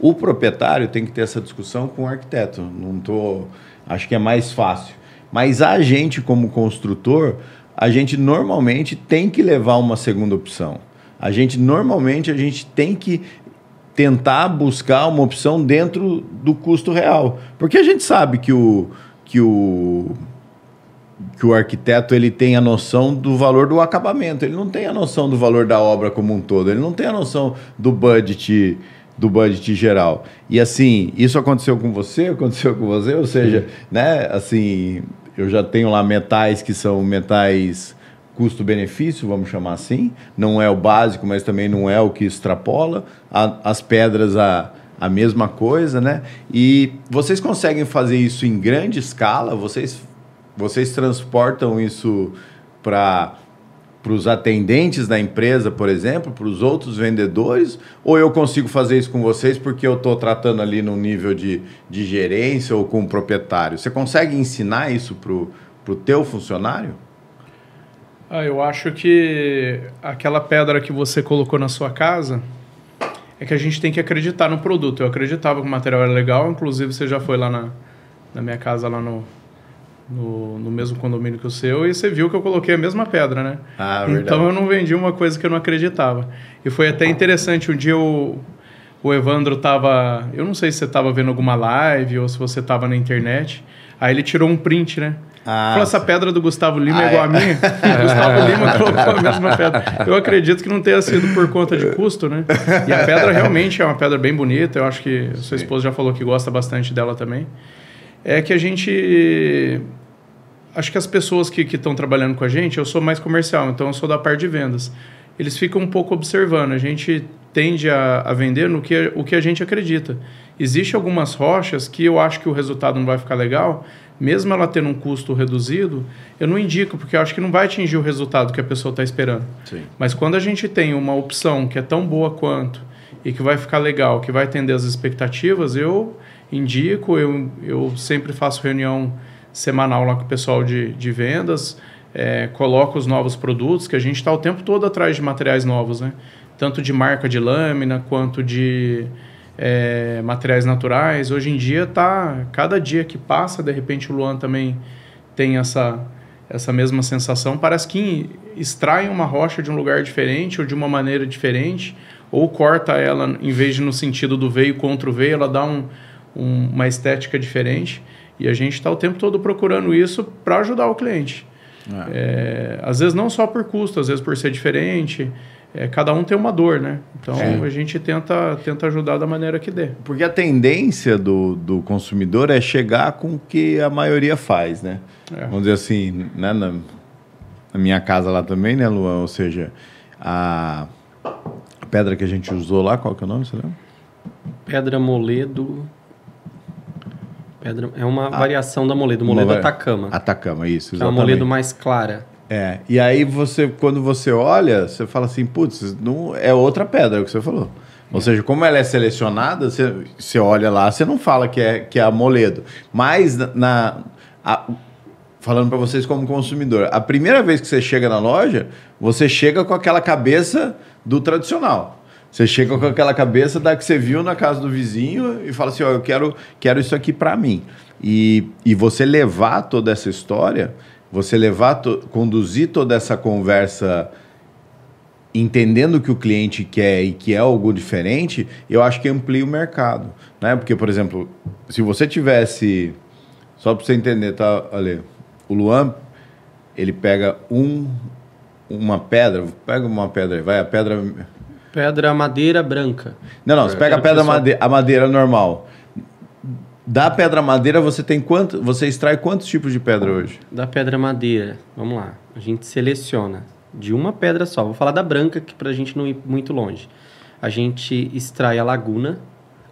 O proprietário tem que ter essa discussão com o arquiteto. Acho que é mais fácil. Mas a gente, como construtor, a gente normalmente tem que levar uma segunda opção. A gente tem que tentar buscar uma opção dentro do custo real. Porque a gente sabe que o arquiteto, ele tem a noção do valor do acabamento, ele não tem a noção do valor da obra como um todo, ele não tem a noção do budget geral. E assim, isso aconteceu com você, ou seja, né, assim, eu já tenho lá metais que são metais custo-benefício, vamos chamar assim, não é o básico, mas também não é o que extrapola, as pedras a mesma coisa, né? E vocês conseguem fazer isso em grande escala, vocês transportam isso para os atendentes da empresa, por exemplo, para os outros vendedores? Ou eu consigo fazer isso com vocês porque eu estou tratando ali num nível de gerência ou com o proprietário? Você consegue ensinar isso para o teu funcionário? Eu acho que aquela pedra que você colocou na sua casa é que a gente tem que acreditar no produto. Eu acreditava que o material era legal, inclusive você já foi lá na minha casa, lá no mesmo condomínio que o seu, e você viu que eu coloquei a mesma pedra, né? Ah, verdade. Então eu não vendi uma coisa que eu não acreditava. E foi até interessante, um dia o Evandro estava... Eu não sei se você estava vendo alguma live ou se você estava na internet. Aí ele tirou um print, né? Falou, essa pedra do Gustavo Lima é igual a minha? O Gustavo Lima colocou a mesma pedra. Eu acredito que não tenha sido por conta de custo, né? E a pedra realmente é uma pedra bem bonita. Eu acho que sua esposa já falou que gosta bastante dela também. É que a gente... Acho que as pessoas que estão trabalhando com a gente, eu sou mais comercial, então eu sou da parte de vendas. Eles ficam um pouco observando. A gente tende a vender o que a gente acredita. Existem algumas rochas que eu acho que o resultado não vai ficar legal, mesmo ela tendo um custo reduzido, eu não indico, porque eu acho que não vai atingir o resultado que a pessoa está esperando. Sim. Mas quando a gente tem uma opção que é tão boa quanto e que vai ficar legal, que vai atender as expectativas, eu indico, eu sempre faço reunião semanal lá com o pessoal de vendas, coloco os novos produtos, que a gente está o tempo todo atrás de materiais novos, né? Tanto de marca de lâmina, quanto de materiais naturais. Hoje em dia, cada dia que passa, de repente o Luan também tem essa mesma sensação, parece que extrai uma rocha de um lugar diferente, ou de uma maneira diferente, ou corta ela, em vez de no sentido do veio contra o veio, ela dá uma estética diferente. E a gente está o tempo todo procurando isso para ajudar o cliente. Às vezes não só por custo, às vezes por ser diferente. Cada um tem uma dor, né? Então a gente tenta ajudar da maneira que dê. Porque a tendência do consumidor é chegar com o que a maioria faz, né? Vamos dizer assim, né? Na minha casa lá também, né, Luan? Ou seja, a pedra que a gente usou lá, qual que é o nome, você lembra? Pedra Moledo... Pedra, é uma variação da Moledo. Moledo Atacama. Atacama, isso, exatamente. É uma Moledo mais clara. E aí, quando você olha, você fala assim, putz, é outra pedra, é o que você falou. Ou seja, como ela é selecionada, você olha lá, você não fala que é a Moledo. Mas, falando para vocês como consumidor, a primeira vez que você chega na loja, você chega com aquela cabeça do tradicional. Você chega com aquela cabeça da que você viu na casa do vizinho e fala assim, ó, eu quero isso aqui para mim. E você levar toda essa história, você conduzir toda essa conversa entendendo que o cliente quer e que é algo diferente, eu acho que amplia o mercado, né? Porque, por exemplo, se você tivesse... Só para você entender, tá, Ale? O Luan, ele pega uma pedra... Pega uma pedra aí, vai, a pedra... Pedra madeira branca. Não, você pega a pedra a madeira normal. Da pedra madeira você tem você extrai quantos tipos de pedra hoje? Da pedra madeira, vamos lá. A gente seleciona de uma pedra só. Vou falar da branca, que pra gente não ir muito longe. a gente extrai a laguna.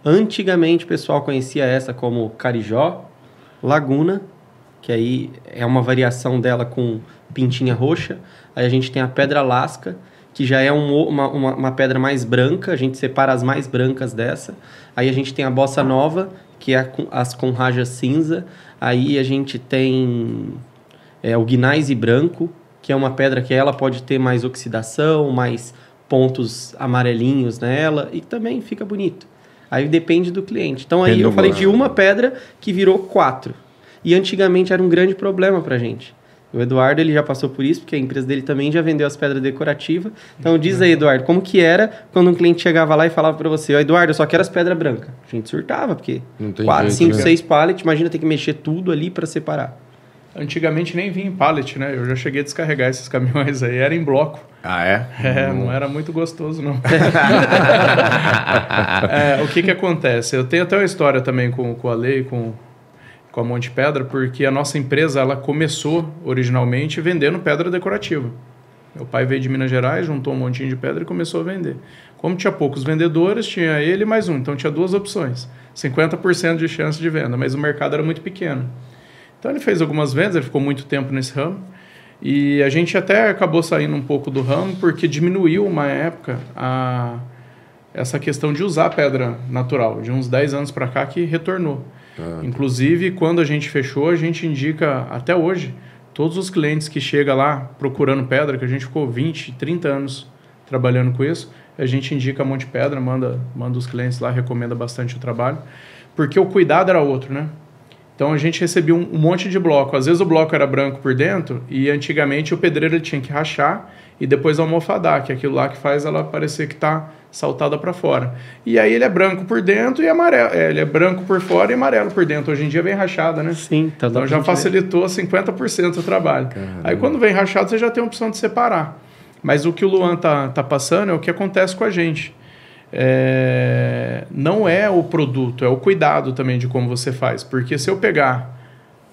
Antigamente o pessoal conhecia essa como carijó, laguna, que aí é uma variação dela com pintinha roxa. Aí a gente tem a pedra lasca, que já é uma pedra mais branca, a gente separa as mais brancas dessa. Aí a gente tem a bossa nova, que é as com raja cinza. Aí a gente tem o gneiss branco, que é uma pedra que ela pode ter mais oxidação, mais pontos amarelinhos nela, e também fica bonito. Aí depende do cliente. Então aí eu falei de uma pedra que virou 4. E antigamente era um grande problema pra gente. O Eduardo, ele já passou por isso, porque a empresa dele também já vendeu as pedras decorativas. Então diz aí, Eduardo, como que era quando um cliente chegava lá e falava pra você: "Ó, Eduardo, eu só quero as pedras brancas"? A gente surtava, porque 4, 5, 6 pallets, imagina ter que mexer tudo ali pra separar. Antigamente nem vinha em pallet, né? Eu já cheguei a descarregar esses caminhões aí, era em bloco. Ah, é? É, não era muito gostoso, não. O que acontece? Eu tenho até uma história também com o Ale e com a Monte Pedra, porque a nossa empresa, ela começou originalmente vendendo pedra decorativa. Meu pai veio de Minas Gerais, juntou um montinho de pedra e começou a vender. Como tinha poucos vendedores, tinha ele e mais um. Então tinha duas opções, 50% de chance de venda, mas o mercado era muito pequeno. Então ele fez algumas vendas, ele ficou muito tempo nesse ramo. E a gente até acabou saindo um pouco do ramo, porque diminuiu uma época essa questão de usar pedra natural, de uns 10 anos para cá que retornou. Inclusive, quando a gente fechou, a gente indica até hoje, todos os clientes que chegam lá procurando pedra, que a gente ficou 20, 30 anos trabalhando com isso, a gente indica Monte Pedra, manda os clientes lá, recomenda bastante o trabalho, porque o cuidado era outro, né? Então a gente recebia um monte de bloco. Às vezes o bloco era branco por dentro e antigamente o pedreiro tinha que rachar e depois almofadar, que é aquilo lá que faz ela parecer que está saltada para fora. E aí ele é branco por dentro e amarelo. Ele é branco por fora e amarelo por dentro. Hoje em dia vem rachada, né? Sim. Tá, então já facilitou 50% do trabalho. Caramba. Aí quando vem rachado você já tem a opção de separar. Mas o que o Luan tá passando é o que acontece com a gente. Não é o produto, é o cuidado também de como você faz, porque se eu pegar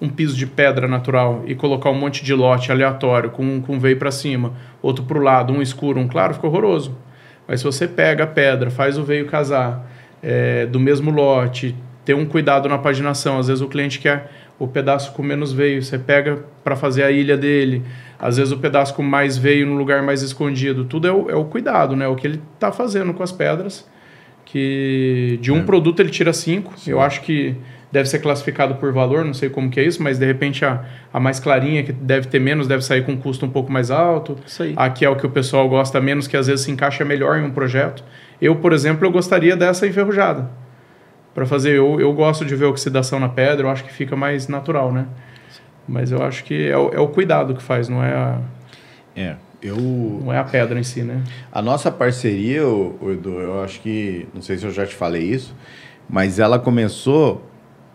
um piso de pedra natural e colocar um monte de lote aleatório, com um veio para cima, outro para o lado, um escuro, um claro, fica horroroso. Mas se você pega a pedra, faz o veio casar do mesmo lote, ter um cuidado na paginação, às vezes o cliente quer o pedaço com menos veio, você pega para fazer a ilha dele, às vezes o pedaço com mais veio no lugar mais escondido, tudo é o cuidado, né? O que ele está fazendo com as pedras, que de um produto ele tira 5, sim. Eu acho que deve ser classificado por valor, não sei como que é isso, mas de repente a mais clarinha, que deve ter menos, deve sair com um custo um pouco mais alto, isso aí. Aqui é o que o pessoal gosta menos, que às vezes se encaixa melhor em um projeto. Eu, por exemplo, eu gostaria dessa enferrujada, para fazer, eu gosto de ver oxidação na pedra, eu acho que fica mais natural, né? Mas eu acho que é o cuidado que faz, não é não é a pedra em si, né? A nossa parceria, Edu, eu acho que, não sei se eu já te falei isso, mas ela começou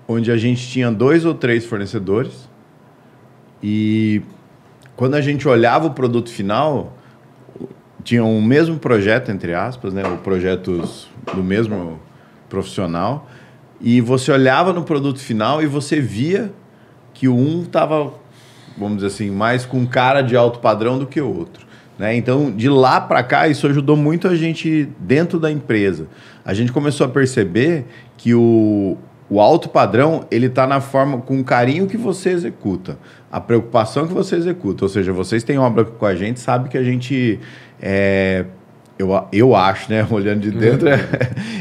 onde a gente tinha 2 ou 3 fornecedores e quando a gente olhava o produto final, tinham o mesmo projeto, entre aspas, né? Ou projetos do mesmo profissional, e você olhava no produto final e você via que o um estava, vamos dizer assim, mais com cara de alto padrão do que o outro, né? Então, de lá para cá, isso ajudou muito a gente dentro da empresa. A gente começou a perceber que o alto padrão, ele está na forma, com o carinho que você executa, a preocupação que você executa. Ou seja, vocês têm obra com a gente, sabe que a gente... Eu acho, né? Olhando de dentro,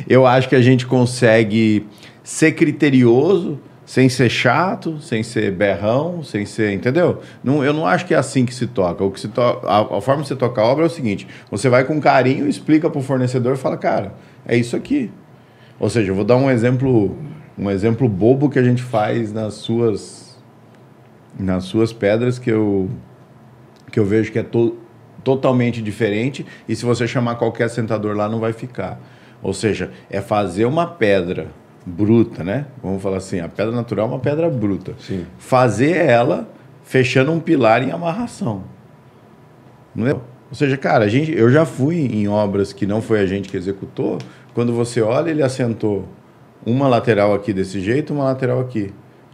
eu acho que a gente consegue ser criterioso, sem ser chato, sem ser berrão, sem ser... Entendeu? Não, eu não acho que é assim que se toca. A forma que você toca a obra é o seguinte: você vai com carinho, explica para o fornecedor e fala, cara, é isso aqui. Ou seja, eu vou dar um exemplo bobo que a gente faz nas suas pedras, que eu vejo que é totalmente diferente, e se você chamar qualquer assentador lá, não vai ficar. Ou seja, é fazer uma pedra bruta, né? Vamos falar assim, a pedra natural é uma pedra bruta. Sim. Fazer ela fechando um pilar em amarração. Não é? Ou seja, cara, eu já fui em obras que não foi a gente que executou, quando você olha, ele assentou uma lateral aqui desse jeito, uma lateral aqui.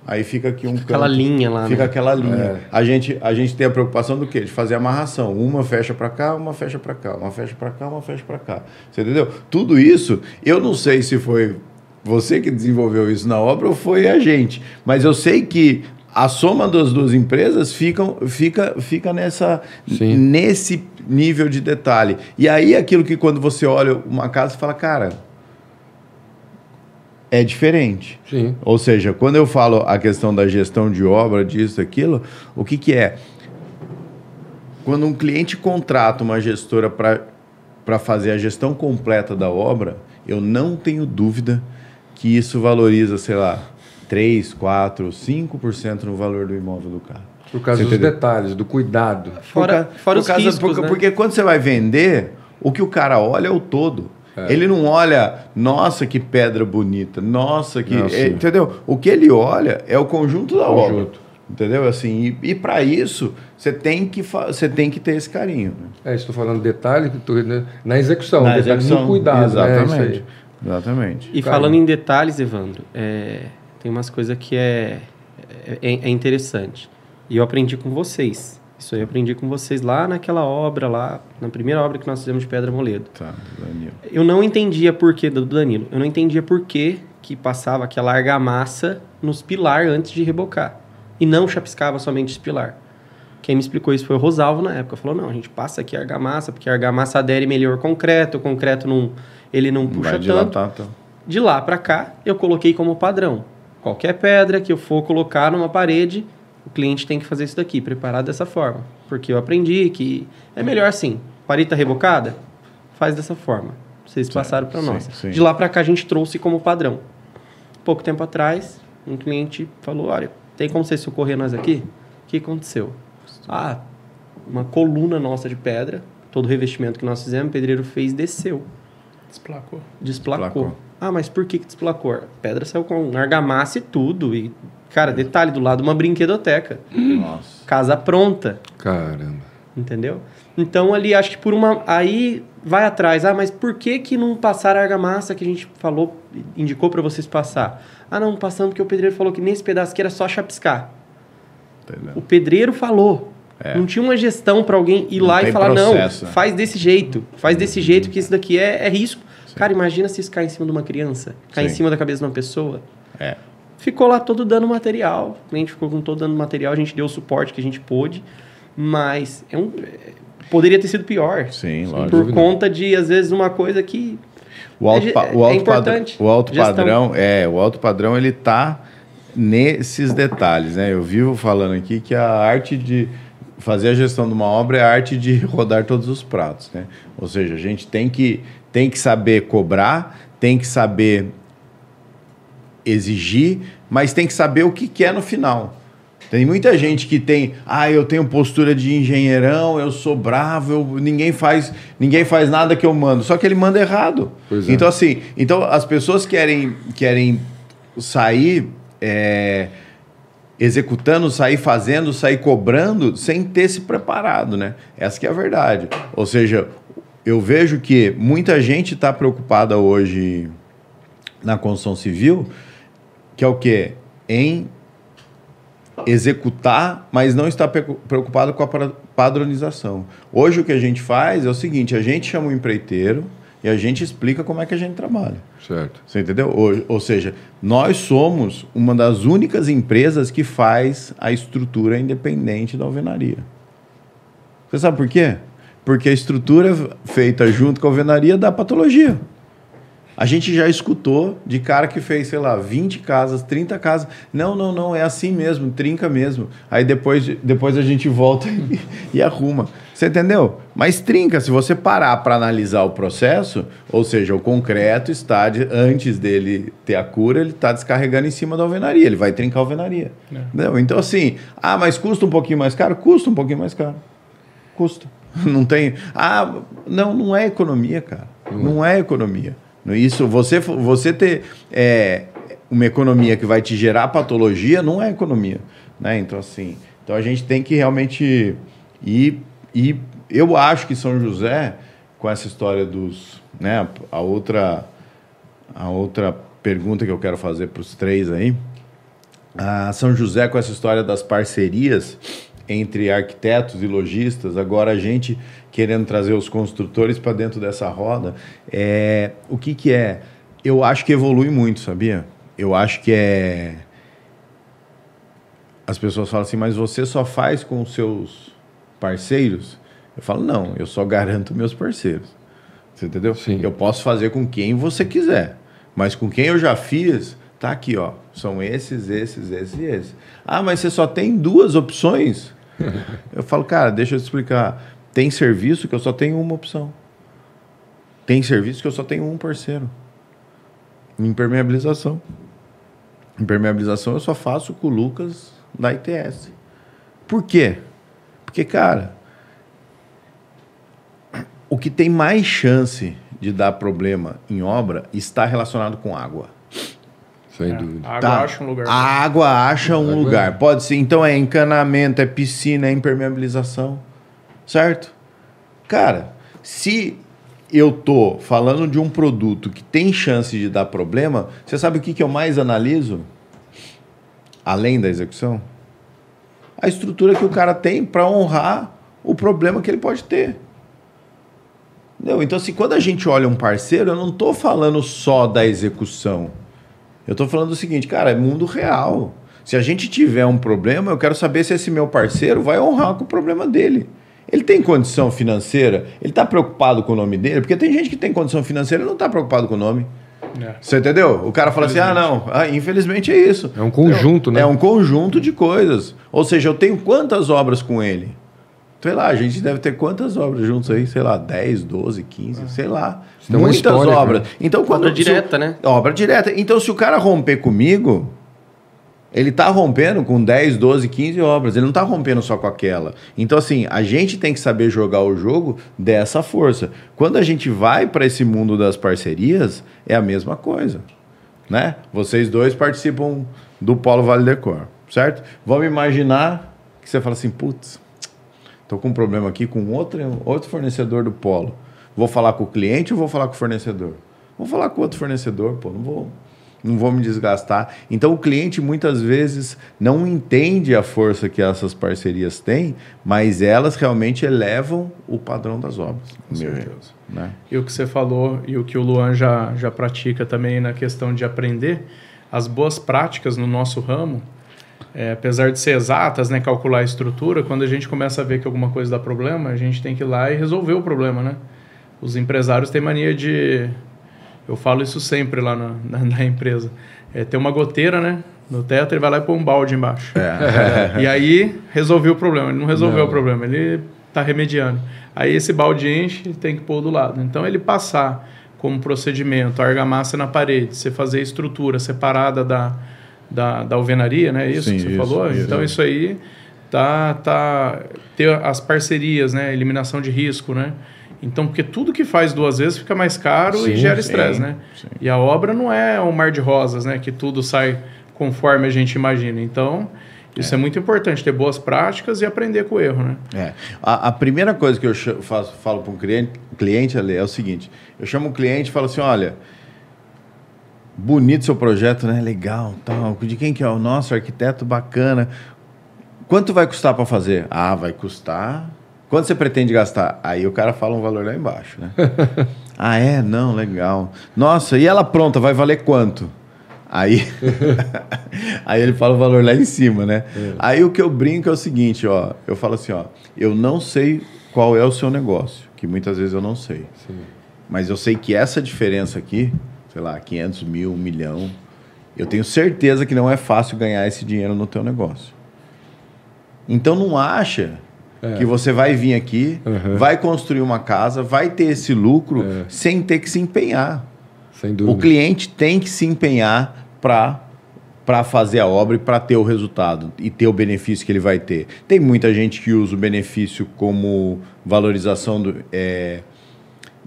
Aí fica aqui um canto. Aquela linha lá. Fica, né? Aquela linha. É. A gente tem a preocupação do quê? De fazer amarração. Uma fecha para cá, uma fecha para cá, uma fecha para cá, uma fecha para cá. Você entendeu? Tudo isso, eu não sei se foi você que desenvolveu isso na obra ou foi a gente. Mas eu sei que a soma das duas empresas fica nessa, nesse nível de detalhe. E aí aquilo que quando você olha uma casa e fala, cara... é diferente. Sim. Ou seja, quando eu falo a questão da gestão de obra, disso, aquilo, o que que é? Quando um cliente contrata uma gestora para fazer a gestão completa da obra, eu não tenho dúvida que isso valoriza, sei lá, 3, 4, 5% no valor do imóvel do carro. Por causa dos detalhes, do cuidado. Fora os riscos, né? Porque quando você vai vender, o que o cara olha é o todo. É. Ele não olha, nossa, que pedra bonita, nossa, que... Não, é, entendeu? O que ele olha é o conjunto da obra. Entendeu? Assim, e para isso, você tem que ter esse carinho. Né? É, estou falando detalhe, né? Na execução, no cuidado. Exatamente. É, exatamente. E falando em detalhes, Evandro, tem umas coisas que é interessante. E eu aprendi com vocês. Isso aí eu aprendi com vocês lá naquela obra, lá na primeira obra que nós fizemos de Pedra Moledo. Tá, Danilo. Eu não entendia porquê do Danilo. Eu não entendia porquê que passava aquela argamassa nos pilar antes de rebocar. E não chapiscava somente os pilar. Quem me explicou isso foi o Rosalvo na época. Falou, não, a gente passa aqui a argamassa, porque a argamassa adere melhor ao concreto. O concreto não puxa tanto. Dilatar, então. De lá para cá, eu coloquei como padrão. Qualquer pedra que eu for colocar numa parede... o cliente tem que fazer isso daqui, preparado dessa forma. Porque eu aprendi que é melhor assim. Parede rebocada, faz dessa forma. Vocês passaram para nós. Sim. De lá para cá a gente trouxe como padrão. Pouco tempo atrás, um cliente falou, olha, tem como vocês socorrer nós aqui? O que aconteceu? Ah, uma coluna nossa de pedra, todo o revestimento que nós fizemos, o pedreiro fez, desceu. Desplacou. Ah, mas por que desplacou? A pedra saiu com argamassa e tudo, e... cara, detalhe, do lado uma brinquedoteca. Nossa. Casa pronta. Caramba. Entendeu? Então, ali, acho que por uma... aí, vai atrás. Ah, mas por que que não passaram a argamassa que a gente falou, indicou para vocês passar? Ah, não, passando porque o pedreiro falou que nesse pedaço aqui era só chapiscar. Entendeu? O pedreiro falou. É. Não tinha uma gestão para alguém ir não lá e falar, processo. Não, faz desse jeito. Faz desse jeito, que isso daqui é risco. Sim. Cara, imagina se isso cai em cima de uma criança. Cai em cima da cabeça de uma pessoa. É. Ficou lá todo dando material, o cliente ficou com todo dando material, a gente deu o suporte que a gente pôde, mas poderia ter sido pior. Sim, lógico. Por conta de, às vezes, uma coisa que o alto importante. O alto padrão, ele está nesses detalhes, né? Eu vivo falando aqui que a arte de fazer a gestão de uma obra é a arte de rodar todos os pratos, né? Ou seja, a gente tem que saber cobrar, tem que saber... exigir, mas tem que saber o que quer no final. Tem muita gente que tem, eu tenho postura de engenheirão, eu sou bravo, ninguém faz nada que eu mando. Só que ele manda errado. Pois é. Então assim, as pessoas querem sair executando, sair fazendo, sair cobrando sem ter se preparado, né? Essa que é a verdade. Ou seja, eu vejo que muita gente está preocupada hoje na construção civil, que é o quê? Em executar, mas não está preocupado com a padronização. Hoje o que a gente faz é o seguinte, a gente chama o empreiteiro e a gente explica como é que a gente trabalha. Certo. Você entendeu? Ou seja, nós somos uma das únicas empresas que faz a estrutura independente da alvenaria. Você sabe por quê? Porque a estrutura feita junto com a alvenaria dá patologia. A gente já escutou de cara que fez, sei lá, 20 casas, 30 casas. Não, é assim mesmo, trinca mesmo. Aí depois a gente volta e arruma. Você entendeu? Mas trinca, se você parar para analisar o processo, ou seja, o concreto está, antes dele ter a cura, ele está descarregando em cima da alvenaria, ele vai trincar a alvenaria. É. Entendeu? Então assim, mas custa um pouquinho mais caro? Custa um pouquinho mais caro. Custa. Não tem... não é economia, cara. Não é economia. Isso, você ter uma economia que vai te gerar patologia não é economia, né? Então, assim, a gente tem que realmente ir... E eu acho que São José, com essa história dos... né? A outra pergunta que eu quero fazer para os três aí a São José com essa história das parcerias entre arquitetos e lojistas, agora a gente querendo trazer os construtores para dentro dessa roda, o que que é? Eu acho que evolui muito, sabia? Eu acho que as pessoas falam assim, mas você só faz com os seus parceiros? Eu falo, não, eu só garanto meus parceiros. Você entendeu? Sim. Eu posso fazer com quem você quiser, mas com quem eu já fiz, tá aqui, ó. São esses e esses. Ah, mas você só tem duas opções? Eu falo, cara, deixa eu te explicar. Tem serviço que eu só tenho uma opção. Tem serviço que eu só tenho um parceiro. Impermeabilização. Impermeabilização eu só faço com o Lucas da ITS. Por quê? Porque, cara, o que tem mais chance de dar problema em obra está relacionado com água. Sem dúvida. A água acha um lugar. A água acha um lugar. Pode ser. Então é encanamento, é piscina, é impermeabilização. Certo? Cara, se eu tô falando de um produto que tem chance de dar problema, você sabe o que eu mais analiso? Além da execução? A estrutura que o cara tem para honrar o problema que ele pode ter. Entendeu? Então, assim, quando a gente olha um parceiro, eu não tô falando só da execução. Eu tô falando o seguinte, cara, é mundo real. Se a gente tiver um problema, eu quero saber se esse meu parceiro vai honrar com o problema dele. Ele tem condição financeira? Ele tá preocupado com o nome dele? Porque tem gente que tem condição financeira e não tá preocupado com o nome. É. Você entendeu? O cara fala assim, ah, não, infelizmente é isso. É um conjunto, né? É um conjunto de coisas. Ou seja, eu tenho quantas obras com ele? Sei lá, a gente deve ter quantas obras juntos aí? Sei lá, 10, 12, 15, sei lá. Então, muitas obras. Então, quando obra direta, né? Obra direta. Então, se o cara romper comigo, ele tá rompendo com 10, 12, 15 obras. Ele não tá rompendo só com aquela. Então, assim, a gente tem que saber jogar o jogo dessa força. Quando a gente vai para esse mundo das parcerias, é a mesma coisa, né? Vocês dois participam do Polo Vale Decor, certo? Vamos imaginar que você fala assim, putz, estou com um problema aqui com outro fornecedor do polo. Vou falar com o cliente ou vou falar com o fornecedor? Vou falar com outro fornecedor, pô, não vou me desgastar. Então, o cliente muitas vezes não entende a força que essas parcerias têm, mas elas realmente elevam o padrão das obras. Com certeza. Né? E o que você falou e o que o Luan já pratica também na questão de aprender, as boas práticas no nosso ramo, apesar de ser exatas, né, calcular a estrutura, quando a gente começa a ver que alguma coisa dá problema, a gente tem que ir lá e resolver o problema, né? Os empresários têm mania de... Eu falo isso sempre lá na empresa. Tem uma goteira, né, no teto, ele vai lá e põe um balde embaixo. E aí resolveu o problema. Ele não resolveu o problema, ele está remediando. Aí esse balde enche, ele tem que pôr do lado. Então ele passar como procedimento, a argamassa na parede, você fazer a estrutura separada da alvenaria, né? Isso sim, que você falou? Isso, então, isso aí tá... Ter as parcerias, né? Eliminação de risco, né? Então, porque tudo que faz duas vezes fica mais caro, sim, e gera estresse, né? Sim. E a obra não é um mar de rosas, né? Que tudo sai conforme a gente imagina. Então, isso é muito importante, ter boas práticas e aprender com o erro, né? A primeira coisa que eu falo para um cliente, Ale, é o seguinte. Eu chamo um cliente e falo assim, olha... Bonito seu projeto, né? Legal, tal. De quem que é? O nosso arquiteto bacana. Quanto vai custar para fazer? Ah, vai custar... Quanto você pretende gastar? Aí o cara fala um valor lá embaixo, né? Ah, é? Não, legal. Nossa, e ela pronta, vai valer quanto? Aí, aí ele fala o valor lá em cima, né? É. Aí o que eu brinco é o seguinte, ó. Eu falo assim, ó. Eu não sei qual é o seu negócio, que muitas vezes eu não sei. Sim. Mas eu sei que essa diferença aqui... sei lá, 500 mil, 1 milhão, eu tenho certeza que não é fácil ganhar esse dinheiro no teu negócio. Então não acha que você vai vir aqui, vai construir uma casa, vai ter esse lucro sem ter que se empenhar. Sem dúvida. O cliente tem que se empenhar para fazer a obra e para ter o resultado e ter o benefício que ele vai ter. Tem muita gente que usa o benefício como valorização do...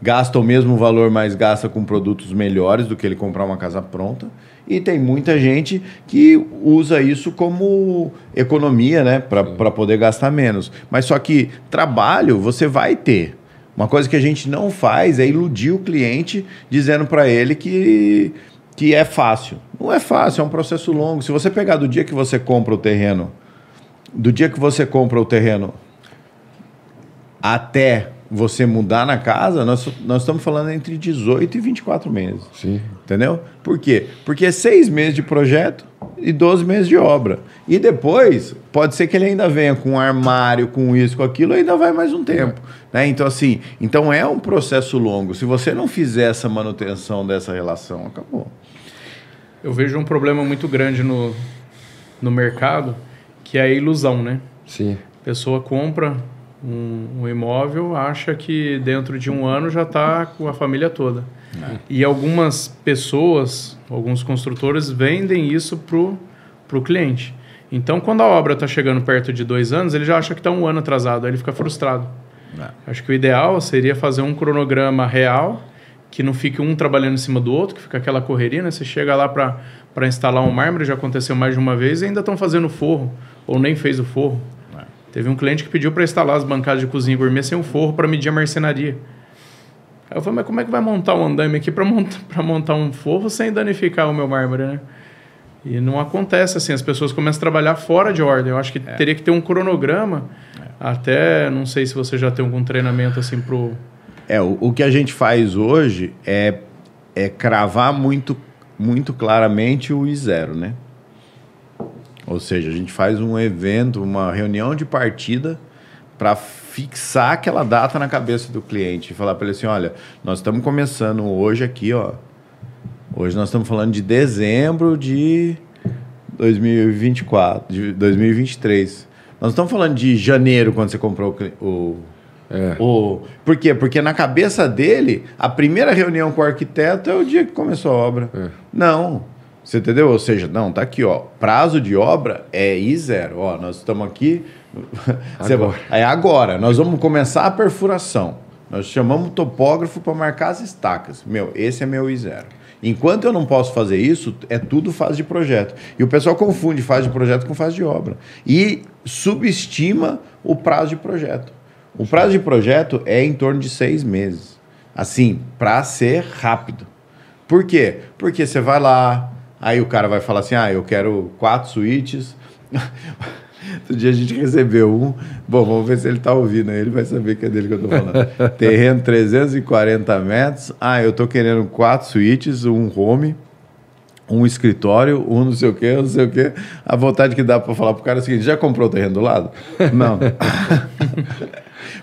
gasta o mesmo valor, mas gasta com produtos melhores do que ele comprar uma casa pronta. E tem muita gente que usa isso como economia, né? Para poder gastar menos. Mas só que trabalho você vai ter. Uma coisa que a gente não faz é iludir o cliente dizendo para ele que é fácil. Não é fácil, é um processo longo. Se você pegar do dia que você compra o terreno, até você mudar na casa, nós estamos falando entre 18 e 24 meses. Sim. Entendeu? Por quê? Porque é 6 meses de projeto e 12 meses de obra. E depois, pode ser que ele ainda venha com um armário, com isso, com aquilo, e ainda vai mais um tempo. É. Né? Então, assim, então é um processo longo. Se você não fizer essa manutenção dessa relação, acabou. Eu vejo um problema muito grande no mercado, que é a ilusão, né? Sim. A pessoa compra um imóvel, acha que dentro de um ano já está com a família toda. É. E algumas pessoas, alguns construtores vendem isso para o cliente. Então, quando a obra está chegando perto de 2 anos, ele já acha que está 1 ano atrasado, aí ele fica frustrado. É. Acho que o ideal seria fazer um cronograma real, que não fique um trabalhando em cima do outro, que fica aquela correria, né? Você chega lá para instalar um mármore, já aconteceu mais de uma vez, e ainda estão fazendo forro, ou nem fez o forro. Teve um cliente que pediu para instalar as bancadas de cozinha gourmet sem um forro para medir a marcenaria. Aí eu falei, mas como é que vai montar um andaime aqui para montar um forro sem danificar o meu mármore, né? E não acontece assim, as pessoas começam a trabalhar fora de ordem. Eu acho que teria que ter um cronograma, até, não sei se você já tem algum treinamento assim para o... O que a gente faz hoje é cravar muito claramente o I0, né? Ou seja, a gente faz um evento, uma reunião de partida para fixar aquela data na cabeça do cliente e falar para ele assim, olha, nós estamos começando hoje aqui, ó. Hoje nós estamos falando de dezembro de 2024, de 2023. Nós estamos falando de janeiro quando você comprou o... Por quê? Porque na cabeça dele, a primeira reunião com o arquiteto é o dia que começou a obra. É. Não. Você entendeu? Ou seja, não, tá aqui, ó. Prazo de obra é I0. Ó, nós estamos aqui... Agora. É agora. Nós vamos começar a perfuração. Nós chamamos o topógrafo para marcar as estacas. Meu, esse é meu I0. Enquanto eu não posso fazer isso, é tudo fase de projeto. E o pessoal confunde fase de projeto com fase de obra. E subestima o prazo de projeto. O prazo de projeto é em torno de 6 meses. Assim, para ser rápido. Por quê? Porque você vai lá... Aí o cara vai falar assim, ah, eu quero 4 suítes. Outro dia a gente recebeu um. Bom, vamos ver se ele está ouvindo. Ele vai saber que é dele que eu estou falando. Terreno 340 metros. Ah, eu estou querendo 4 suítes, um home, um escritório, um não sei o quê, não sei o quê. A vontade que dá para falar para o cara é o seguinte, já comprou o terreno do lado? Não.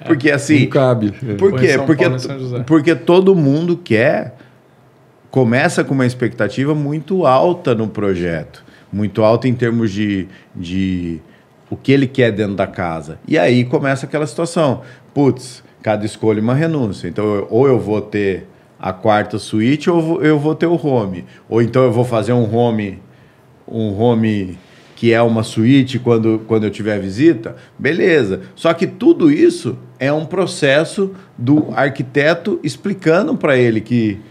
Porque assim... Não cabe. Por quê? Porque todo mundo quer... Começa com uma expectativa muito alta no projeto. Muito alta em termos de o que ele quer dentro da casa. E aí começa aquela situação. Putz, cada escolha é uma renúncia. Então, ou eu vou ter a 4ª suíte ou eu vou ter o home. Ou então eu vou fazer um home que é uma suíte quando eu tiver visita. Beleza. Só que tudo isso é um processo do arquiteto explicando para ele que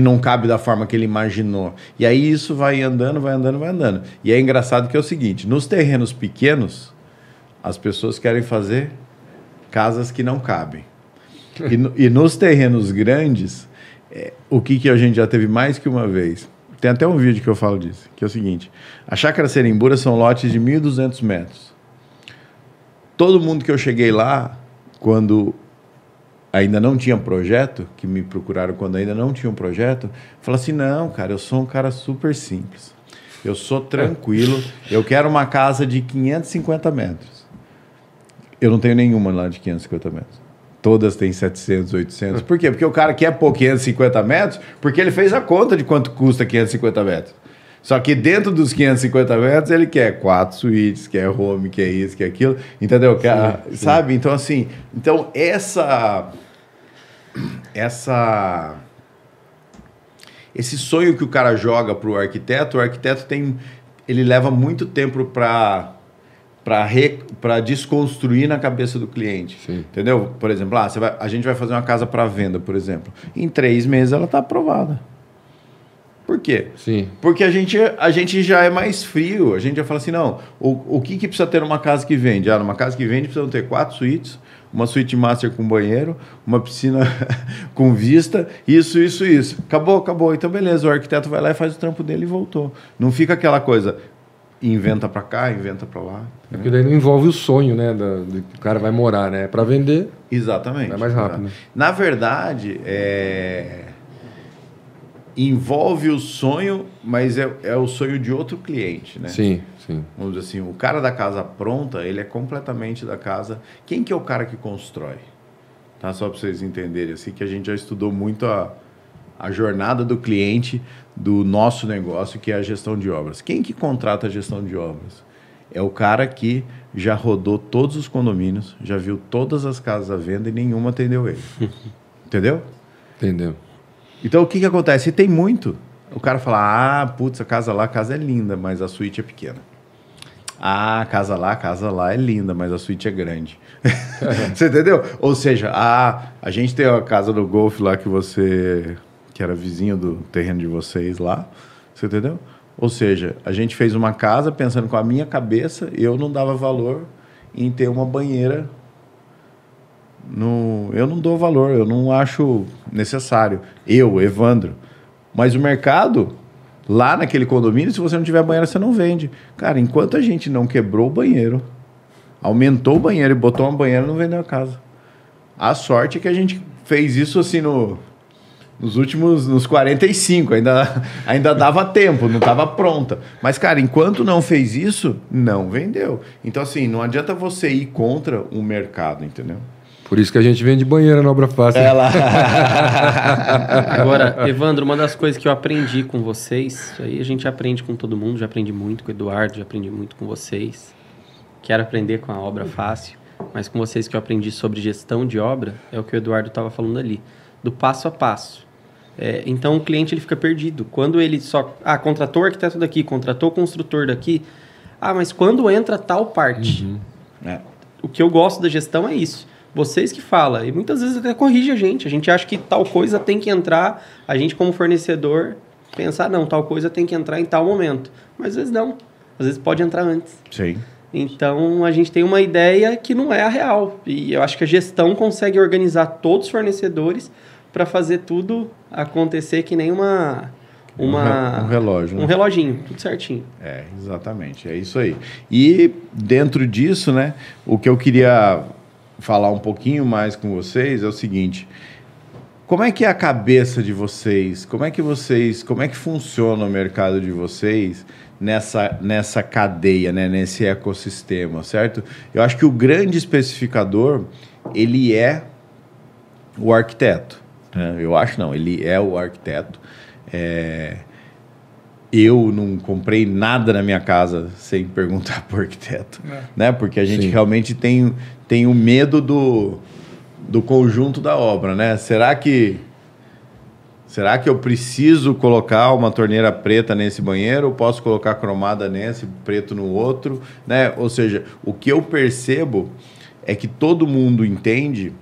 não cabe da forma que ele imaginou. E aí isso vai andando, vai andando, vai andando. E é engraçado que é o seguinte, nos terrenos pequenos, as pessoas querem fazer casas que não cabem. E nos terrenos grandes, o que a gente já teve mais que uma vez, tem até um vídeo que eu falo disso, que é o seguinte, a Chácara Serimbura são lotes de 1.200 metros. Todo mundo que eu cheguei lá, quando... ainda não tinha projeto, que me procuraram quando ainda não tinha um projeto, falaram assim, não, cara, eu sou um cara super simples, eu sou tranquilo, eu quero uma casa de 550 metros. Eu não tenho nenhuma lá de 550 metros. Todas têm 700, 800. Por quê? Porque o cara quer pôr 550 metros porque ele fez a conta de quanto custa 550 metros. Só que dentro dos 550 metros, ele quer 4 suítes, quer home, quer isso, quer aquilo, entendeu? Sim. Sabe? Então, assim, então esse sonho que o cara joga para o arquiteto tem, ele leva muito tempo para desconstruir na cabeça do cliente. Sim. Entendeu? Por exemplo, a gente vai fazer uma casa para venda, por exemplo. Em 3 meses ela está aprovada. Por quê? Sim. Porque a gente já é mais frio, a gente já fala assim, não, o que precisa ter numa casa que vende? Ah, numa casa que vende precisam ter 4 suítes, uma suíte master com banheiro, uma piscina com vista, isso. Acabou. Então, beleza, o arquiteto vai lá e faz o trampo dele e voltou. Não fica aquela coisa, inventa para cá, inventa para lá. É porque daí não envolve o sonho, né? O cara vai morar, né? Para vender. Exatamente. Vai mais rápido. Né? Na verdade, envolve o sonho, mas é o sonho de outro cliente, né? Sim. Vamos dizer assim, o cara da casa pronta, ele é completamente da casa. Quem que é o cara que constrói? Tá? Só para vocês entenderem, assim, que a gente já estudou muito a jornada do cliente do nosso negócio, que é a gestão de obras. Quem que contrata a gestão de obras? É o cara que já rodou todos os condomínios, já viu todas as casas à venda e nenhuma atendeu ele. Entendeu? Entendeu. Então, o que acontece? E tem muito. O cara fala, a casa lá, a casa é linda, mas a suíte é pequena. A casa lá, é linda, mas a suíte é grande. Você entendeu? Ou seja, a gente tem a casa do golfe lá que era vizinho do terreno de vocês lá. Você entendeu? Ou seja, a gente fez uma casa pensando com a minha cabeça, eu não dava valor em ter uma banheira. Eu não dou valor, eu não acho necessário. Eu, Evandro. Mas o mercado, lá naquele condomínio, se você não tiver banheiro, você não vende. Cara, enquanto a gente não quebrou o banheiro, aumentou o banheiro e botou uma banheira, não vendeu a casa. A sorte é que a gente fez isso assim nos 45, ainda dava tempo, não estava pronta. Mas, cara, enquanto não fez isso, não vendeu. Então, assim, não adianta você ir contra o mercado, entendeu? Por isso que a gente vende banheira na Obra Fácil. Agora, Evandro, uma das coisas que eu aprendi com vocês, isso aí a gente aprende com todo mundo, já aprendi muito com o Eduardo, já aprendi muito com vocês. Quero aprender com a Obra Fácil, mas com vocês que eu aprendi sobre gestão de obra, é o que o Eduardo estava falando ali, do passo a passo. Então, o cliente ele fica perdido. Quando ele só... contratou o arquiteto daqui, contratou o construtor daqui. Mas quando entra tal parte? Uhum. O que eu gosto da gestão é isso. Vocês que falam, e muitas vezes até corrige a gente acha que tal coisa tem que entrar, a gente como fornecedor pensar, não, tal coisa tem que entrar em tal momento, mas às vezes não, às vezes pode entrar antes. Sim. Então a gente tem uma ideia que não é a real, e eu acho que a gestão consegue organizar todos os fornecedores para fazer tudo acontecer que nem um relógio. Né? Um reloginho, tudo certinho. Exatamente, é isso aí. E dentro disso, né, o que eu queria... falar um pouquinho mais com vocês é o seguinte: como é que é a cabeça de vocês? Como é que funciona o mercado de vocês nessa cadeia, né? Nesse ecossistema, certo? Eu acho que o grande especificador, ele é o arquiteto. Né? Eu acho não, ele é o arquiteto. Eu não comprei nada na minha casa sem perguntar para o arquiteto, né? Porque a gente realmente tem o medo do conjunto da obra, né? Será que eu preciso colocar uma torneira preta nesse banheiro? Ou posso colocar cromada nesse, preto no outro, né? Ou seja, o que eu percebo é que todo mundo entende...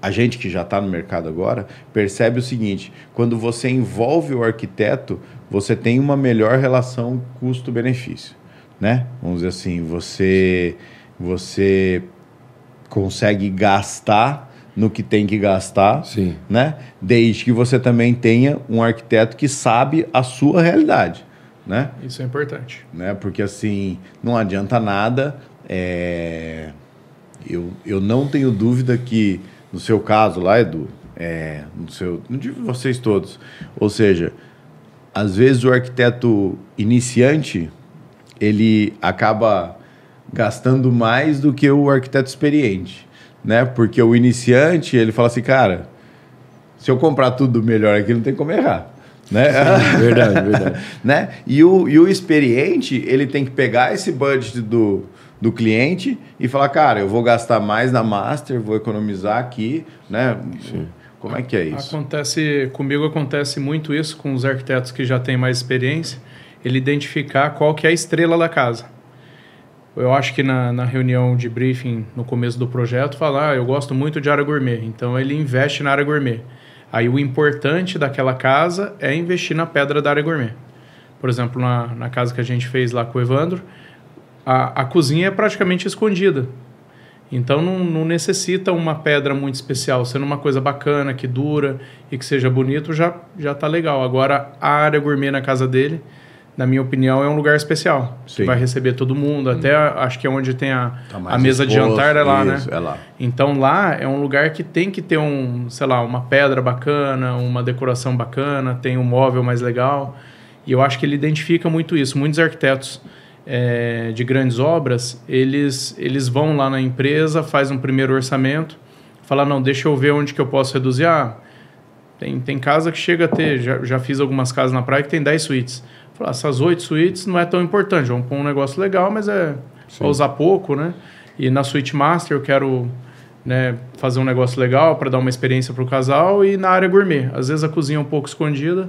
A gente que já está no mercado agora percebe o seguinte: quando você envolve o arquiteto, você tem uma melhor relação custo-benefício, né? Vamos dizer assim, você consegue gastar no que tem que gastar, sim, né? Desde que você também tenha um arquiteto que sabe a sua realidade, né? Isso é importante, né? Porque assim não adianta nada. Eu não tenho dúvida que no seu caso lá, Edu, no de vocês todos, ou seja, às vezes o arquiteto iniciante, ele acaba gastando mais do que o arquiteto experiente, né? Porque o iniciante, ele fala assim, cara, se eu comprar tudo melhor aqui, não tem como errar, né? Sim, verdade. Né? E o experiente, ele tem que pegar esse budget do cliente e falar, cara, eu vou gastar mais na master, vou economizar aqui, né? Sim. Como é que é isso? Comigo acontece muito isso com os arquitetos que já têm mais experiência, ele identificar qual que é a estrela da casa. Eu acho que na reunião de briefing, no começo do projeto, falar, eu gosto muito de área gourmet, então ele investe na área gourmet. Aí o importante daquela casa é investir na pedra da área gourmet. Por exemplo, na casa que a gente fez lá com o Evandro, a cozinha é praticamente escondida. Então não necessita uma pedra muito especial, sendo uma coisa bacana, que dura e que seja bonito, já tá legal. Agora a área gourmet na casa dele, na minha opinião, é um lugar especial. Sim. Que vai receber todo mundo, até acho que é onde tem a mesa de jantar, é lá, isso, né? É lá. Então lá é um lugar que tem que ter uma pedra bacana, uma decoração bacana, tem um móvel mais legal. E eu acho que ele identifica muito isso. Muitos arquitetos de grandes obras, eles vão lá na empresa, faz um primeiro orçamento, fala, não, deixa eu ver onde que eu posso reduzir. Ah, tem casa que chega a ter, já fiz algumas casas na praia que tem 10 suítes. Fala, essas 8 suítes não é tão importante, vamos pôr um negócio legal, mas vou usar pouco, né? E na suíte master eu quero, né, fazer um negócio legal para dar uma experiência para o casal. E na área gourmet, às vezes a cozinha é um pouco escondida,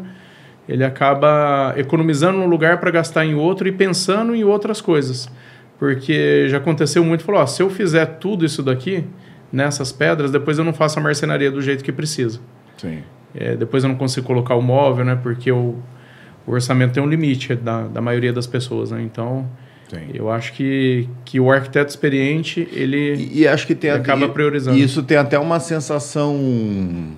ele acaba economizando num lugar para gastar em outro e pensando em outras coisas. Porque já aconteceu muito, falou, se eu fizer tudo isso daqui, nessas pedras, depois eu não faço a marcenaria do jeito que precisa. Sim. Depois eu não consigo colocar o móvel, né? Porque o orçamento tem um limite da maioria das pessoas, né? Então, sim, eu acho que o arquiteto experiente, ele acho que tem acaba priorizando. E isso tem até uma sensação... Como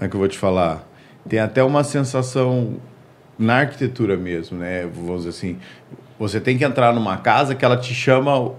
é que eu vou te falar? Tem até uma sensação na arquitetura mesmo, né? Vamos dizer assim, você tem que entrar numa casa que ela te chama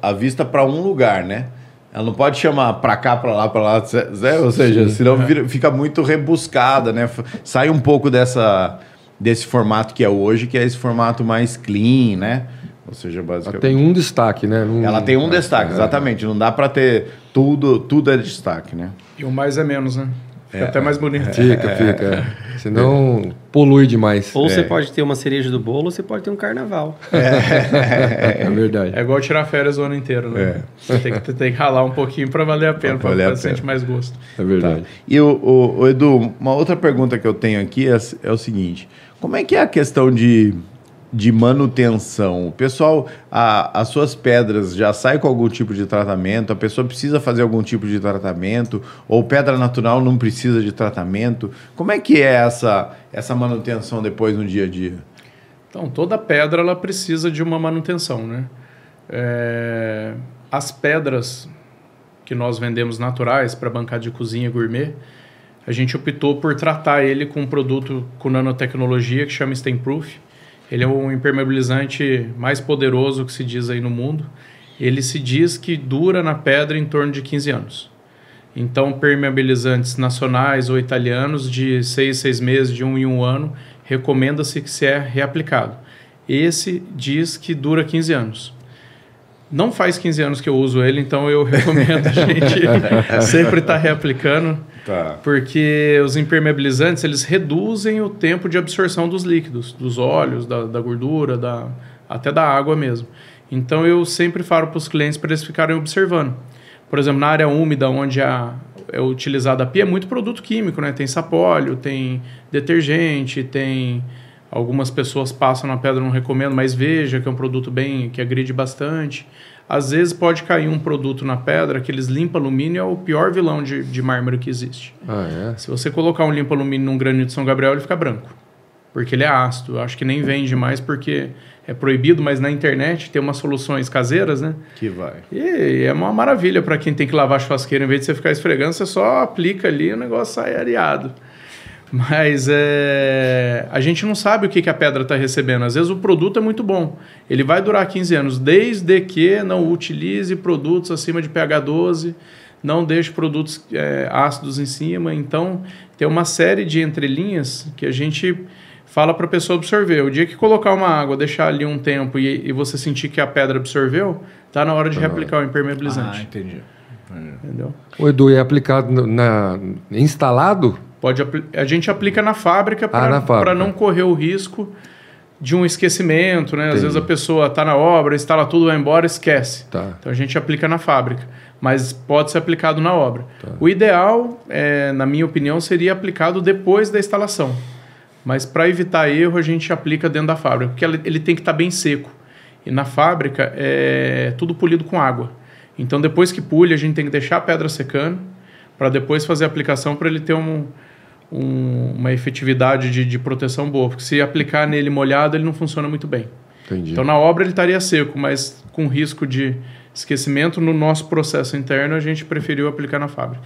a vista para um lugar, né? Ela não pode chamar para cá, para lá, né? Ou seja, sim, senão fica muito rebuscada, né? Sai um pouco desse formato que é hoje, que é esse formato mais clean, né? Ou seja, basicamente... Ela tem um destaque, né? Ela tem um destaque, exatamente. Não dá para ter tudo é destaque, né? E o mais é menos, né? Fica até mais bonito. Fica. Senão polui demais. Ou você pode ter uma cereja do bolo, ou você pode ter um carnaval. É verdade. É igual tirar férias o ano inteiro, né? Você tem que ralar um pouquinho para valer a pena, para sentir mais gosto. É verdade. Tá. E o Edu, uma outra pergunta que eu tenho aqui é o seguinte. Como é que é a questão de manutenção? O pessoal, as suas pedras já saem com algum tipo de tratamento? A pessoa precisa fazer algum tipo de tratamento? Ou pedra natural não precisa de tratamento? Como é que é essa manutenção depois no dia a dia? Então, toda pedra ela precisa de uma manutenção, né? As pedras que nós vendemos naturais para bancada de cozinha gourmet, a gente optou por tratar ele com um produto com nanotecnologia que chama Stain-Proof. Ele é um impermeabilizante mais poderoso que se diz aí no mundo. Ele se diz que dura na pedra em torno de 15 anos. Então, permeabilizantes nacionais ou italianos de 6 meses, de 1 em 1 ano, recomenda-se que se é reaplicado. Esse diz que dura 15 anos. Não faz 15 anos que eu uso ele, então eu recomendo a gente sempre estar reaplicando. Tá. Porque os impermeabilizantes, eles reduzem o tempo de absorção dos líquidos, dos óleos, da gordura, até da água mesmo. Então eu sempre falo para os clientes para eles ficarem observando. Por exemplo, na área úmida, onde é utilizada a pia, é muito produto químico, né? Tem sapólio, tem detergente, tem... Algumas pessoas passam na pedra, não recomendo, mas veja que é um produto que agride bastante. Às vezes pode cair um produto na pedra, que eles limpa-alumínio, é o pior vilão de mármore que existe. Ah, é? Se você colocar um limpa-alumínio num granito São Gabriel, ele fica branco, porque ele é ácido. Eu acho que nem vende mais porque é proibido, mas na internet tem umas soluções caseiras, né? Que vai. E é uma maravilha para quem tem que lavar a churrasqueira. Em vez de você ficar esfregando, você só aplica ali e o negócio sai areado. Mas a gente não sabe o que a pedra está recebendo. Às vezes o produto é muito bom. Ele vai durar 15 anos, desde que não utilize produtos acima de pH 12, não deixe produtos ácidos em cima. Então, tem uma série de entrelinhas que a gente fala para a pessoa absorver. O dia que colocar uma água, deixar ali um tempo e você sentir que a pedra absorveu, está na hora de reaplicar o impermeabilizante. Ah, entendi. Entendeu? O Edu, é aplicado instalado? A gente aplica na fábrica para não correr o risco de um esquecimento, né? Entendi. Às vezes a pessoa está na obra, instala tudo, vai embora, esquece. Tá. Então a gente aplica na fábrica, mas pode ser aplicado na obra. Tá. O ideal, na minha opinião, seria aplicado depois da instalação. Mas para evitar erro, a gente aplica dentro da fábrica, porque ele tem que estar bem seco. E na fábrica é tudo polido com água. Então depois que pule, a gente tem que deixar a pedra secando para depois fazer a aplicação, para ele ter uma efetividade de proteção boa, porque se aplicar nele molhado, ele não funciona muito bem. Entendi. Então na obra ele estaria seco, mas com risco de esquecimento, no nosso processo interno a gente preferiu aplicar na fábrica.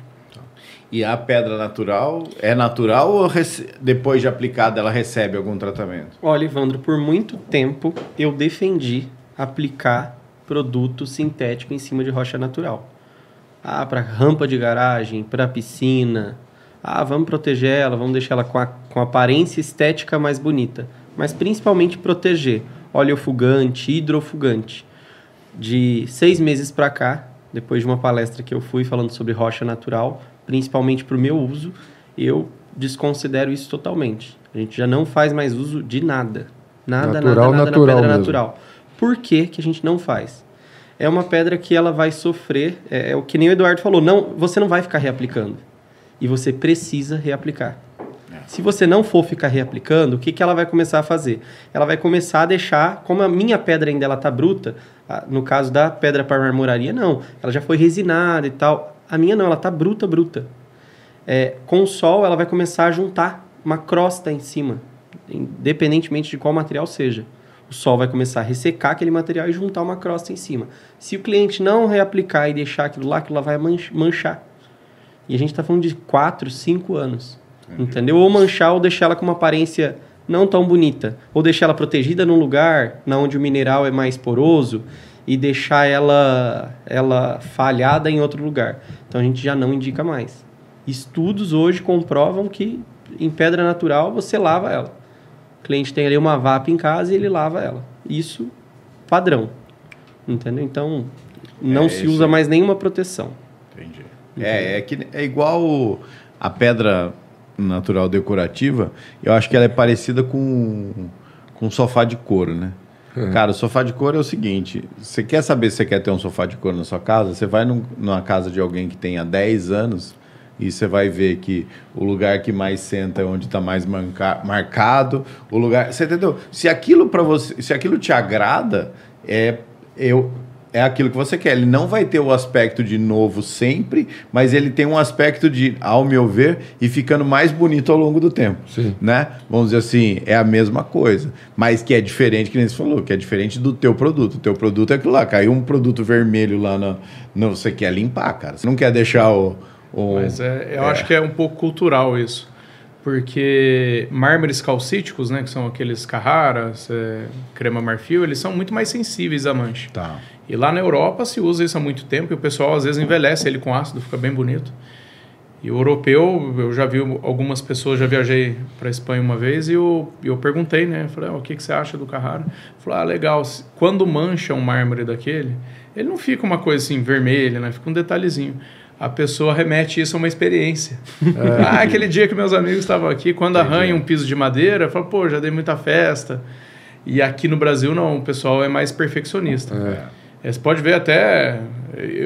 E a pedra natural, é natural ou depois de aplicada ela recebe algum tratamento? Olha, Evandro, por muito tempo eu defendi aplicar produto sintético em cima de rocha natural. Ah, para rampa de garagem, para piscina. Ah, vamos proteger ela, vamos deixar ela com aparência estética mais bonita. Mas principalmente proteger oleofugante, hidrofugante. De 6 meses para cá, depois de uma palestra que eu fui falando sobre rocha natural, principalmente para o meu uso, eu desconsidero isso totalmente. A gente já não faz mais uso de nada. Nada natural na pedra natural. Por que que a gente não faz? É uma pedra que ela vai sofrer, é o que nem o Eduardo falou, não, você não vai ficar reaplicando. E você precisa reaplicar. Se você não for ficar reaplicando, o que que ela vai começar a fazer? Ela vai começar a deixar, como a minha pedra ainda está bruta, no caso da pedra para marmoraria, não. Ela já foi resinada e tal. A minha não, ela está bruta. É, com o sol, ela vai começar a juntar uma crosta em cima, independentemente de qual material seja. O sol vai começar a ressecar aquele material e juntar uma crosta em cima. Se o cliente não reaplicar e deixar aquilo lá vai manchar. E a gente está falando de 4, 5 anos. Entendeu? Ou manchar ou deixar ela com uma aparência não tão bonita. Ou deixar ela protegida num lugar onde o mineral é mais poroso e deixar ela falhada em outro lugar. Então a gente já não indica mais. Estudos hoje comprovam que em pedra natural você lava ela. O cliente tem ali uma vapa em casa e ele lava ela. Isso, padrão. Entendeu? Então não se usa mais nenhuma proteção. Entendi. É igual a pedra natural decorativa, eu acho que ela é parecida com um sofá de couro, né? Uhum. Cara, o sofá de couro é o seguinte, você quer saber se você quer ter um sofá de couro na sua casa, você vai numa casa de alguém que tem há 10 anos e você vai ver que o lugar que mais senta é onde está mais marcado, o lugar... Você entendeu? Se aquilo para você, se aquilo te agrada, é aquilo que você quer. Ele não vai ter o aspecto de novo sempre, mas ele tem um aspecto de, ao meu ver, e ficando mais bonito ao longo do tempo. Sim. Né? Vamos dizer assim, é a mesma coisa, mas que é diferente, que nem você falou, que é diferente do teu produto. O teu produto é aquilo lá. Caiu um produto vermelho lá, você quer limpar, cara. Você não quer deixar o... Mas eu acho que é um pouco cultural isso, porque mármores calcíticos, né, que são aqueles Carraras, crema marfil, eles são muito mais sensíveis à mancha. Tá. E lá na Europa se usa isso há muito tempo e o pessoal às vezes envelhece ele com ácido, fica bem bonito. E o europeu, eu já vi algumas pessoas, já viajei para a Espanha uma vez e eu perguntei, né? Falei, o que você acha do Carrara? Falei, legal, quando mancha um mármore daquele, ele não fica uma coisa assim vermelha, né? Fica um detalhezinho. A pessoa remete isso a uma experiência. Aquele dia que meus amigos estavam aqui, quando arranha um piso de madeira, fala, pô, já dei muita festa. E aqui no Brasil não, o pessoal é mais perfeccionista. Você pode ver até,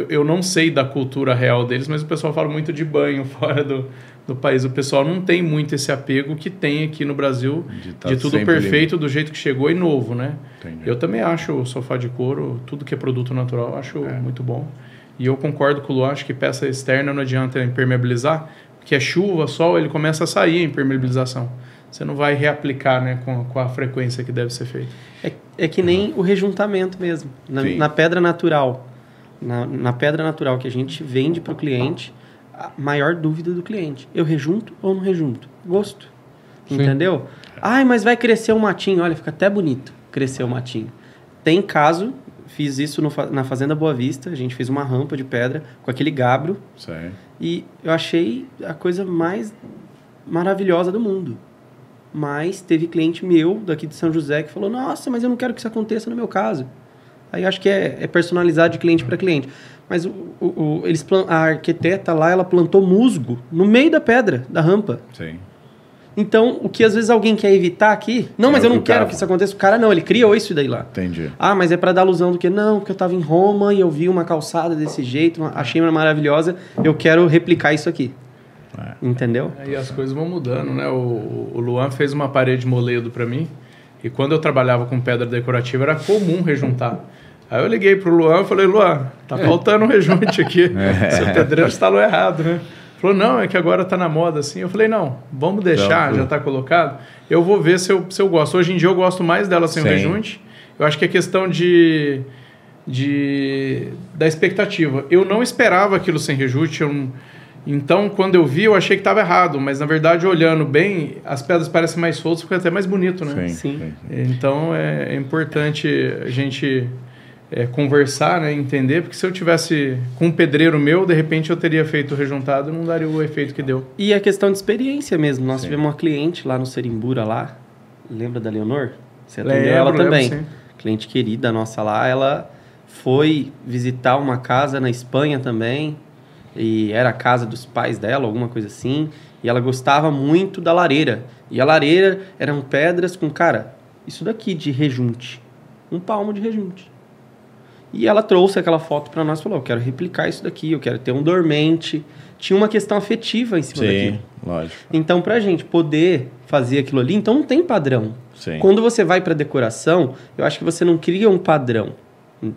eu não sei da cultura real deles, mas o pessoal fala muito de banho fora do país. O pessoal não tem muito esse apego que tem aqui no Brasil de tudo perfeito, do jeito que chegou e novo, né? Entendi. Eu também acho o sofá de couro, tudo que é produto natural, acho muito bom. E eu concordo com o Luan, acho que peça externa não adianta impermeabilizar, porque é chuva, sol, ele começa a sair a impermeabilização. Você não vai reaplicar, né, com a frequência que deve ser feita. É que nem o rejuntamento mesmo. Na pedra natural. Na pedra natural que a gente vende para o cliente, a maior dúvida do cliente. Eu rejunto ou não rejunto? Gosto. Sim. Entendeu? Ai, mas vai crescer um matinho. Olha, fica até bonito crescer um matinho. Tem caso, fiz isso na Fazenda Boa Vista, a gente fez uma rampa de pedra com aquele gabro. Sim. E eu achei a coisa mais maravilhosa do mundo. Mas teve cliente meu daqui de São José que falou, nossa, mas eu não quero que isso aconteça no meu caso. Aí acho que é personalizado de cliente para cliente. Mas a arquiteta lá, ela plantou musgo no meio da pedra, da rampa. Sim. Então, o que às vezes alguém quer evitar aqui... Não, mas eu não quero que isso aconteça. O cara não, ele criou isso daí lá. Entendi. Ah, mas é para dar alusão do que? Não, porque eu estava em Roma e eu vi uma calçada desse jeito, achei uma maravilhosa, eu quero replicar isso aqui. Entendeu? E as coisas vão mudando, né? O Luan fez uma parede moledo para mim e quando eu trabalhava com pedra decorativa era comum rejuntar. Aí eu liguei pro Luan e falei, Luan, tá faltando um rejunte aqui. Seu pedreiro instalou errado, né? Falou, não, é que agora tá na moda assim. Eu falei, não, vamos deixar, já tá colocado. Eu vou ver se eu gosto. Hoje em dia eu gosto mais dela sem o rejunte. Eu acho que é questão de... da expectativa. Eu não esperava aquilo sem rejute, então quando eu vi eu achei que estava errado, mas na verdade olhando bem, as pedras parecem mais soltas, ficam até mais bonito, né? Sim. Então é importante a gente conversar, né? Entender, porque se eu tivesse com um pedreiro meu, de repente eu teria feito rejuntado e não daria o efeito que deu. E a questão de experiência mesmo, nós tivemos uma cliente lá no Serimbura, lá, lembra da Leonor? Você atendeu ela também, cliente querida nossa lá, ela foi visitar uma casa na Espanha também, e era a casa dos pais dela, alguma coisa assim, e ela gostava muito da lareira, e a lareira eram pedras com, cara, isso daqui de rejunte, um palmo de rejunte, e ela trouxe aquela foto para nós e falou, eu quero replicar isso daqui, eu quero ter um dormente, tinha uma questão afetiva em cima daquilo. Lógico. Então, pra gente poder fazer aquilo ali, então não tem padrão. Sim. Quando você vai pra decoração, eu acho que você não cria um padrão.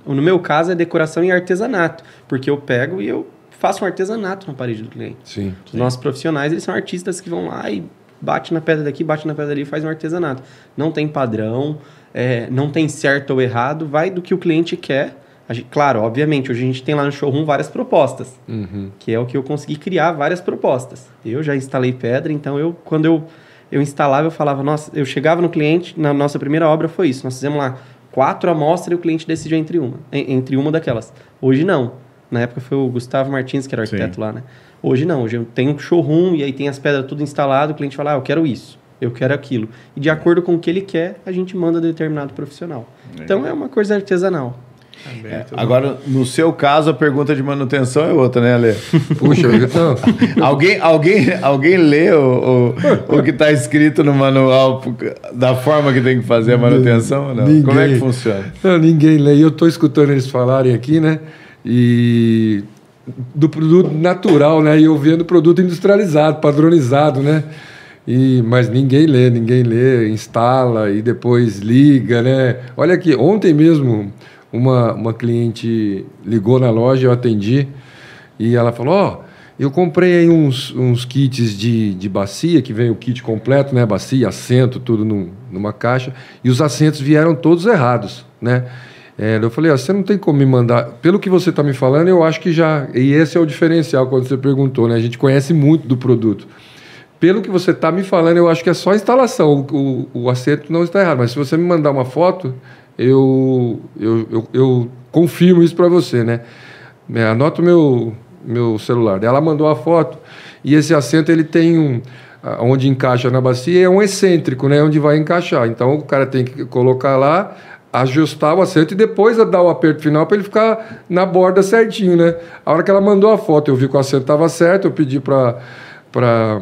No meu caso, é decoração e artesanato, porque eu pego e eu faço um artesanato na parede do cliente. Sim. Os nossos profissionais, eles são artistas que vão lá e bate na pedra daqui, bate na pedra ali e faz um artesanato. Não tem padrão, não tem certo ou errado, vai do que o cliente quer. Claro, obviamente, hoje a gente tem lá no showroom várias propostas, que é o que eu consegui criar, várias propostas. Eu já instalei pedra, então quando eu instalava, eu falava, nossa, eu chegava no cliente, na nossa primeira obra foi isso, nós fizemos lá 4 amostras e o cliente decidiu entre uma daquelas. Hoje não, na época foi o Gustavo Martins, que era arquiteto lá, né? Hoje não, hoje eu tenho um showroom e aí tem as pedras tudo instalado, o cliente fala, eu quero isso. Eu quero aquilo. E de acordo com o que ele quer, a gente manda determinado profissional. Então, é uma coisa artesanal. Agora, no seu caso, a pergunta de manutenção é outra, né, Ale? Puxa, então... alguém lê o que está escrito no manual da forma que tem que fazer a manutenção? Não? Ninguém. Como é que funciona? Não, ninguém lê. Eu estou escutando eles falarem aqui, né? E do produto natural, né? E eu vendo produto industrializado, padronizado, né? Mas ninguém lê, instala e depois liga, né? Olha aqui, ontem mesmo uma cliente ligou na loja, eu atendi, e ela falou, eu comprei aí uns kits de bacia, que vem o kit completo, né? Bacia, assento, tudo numa caixa, e os assentos vieram todos errados, né? Eu falei, você não tem como me mandar... Pelo que você está me falando, eu acho que já... E esse é o diferencial quando você perguntou, né? A gente conhece muito do produto. Pelo que você está me falando, eu acho que é só a instalação. O acerto não está errado. Mas se você me mandar uma foto, eu confirmo isso para você, né? Anota o meu celular. Ela mandou a foto e esse assento, ele tem onde encaixa na bacia, é um excêntrico, né? Onde vai encaixar. Então, o cara tem que colocar lá, ajustar o assento e depois dar o aperto final para ele ficar na borda certinho, né? A hora que ela mandou a foto, eu vi que o assento estava certo, eu pedi para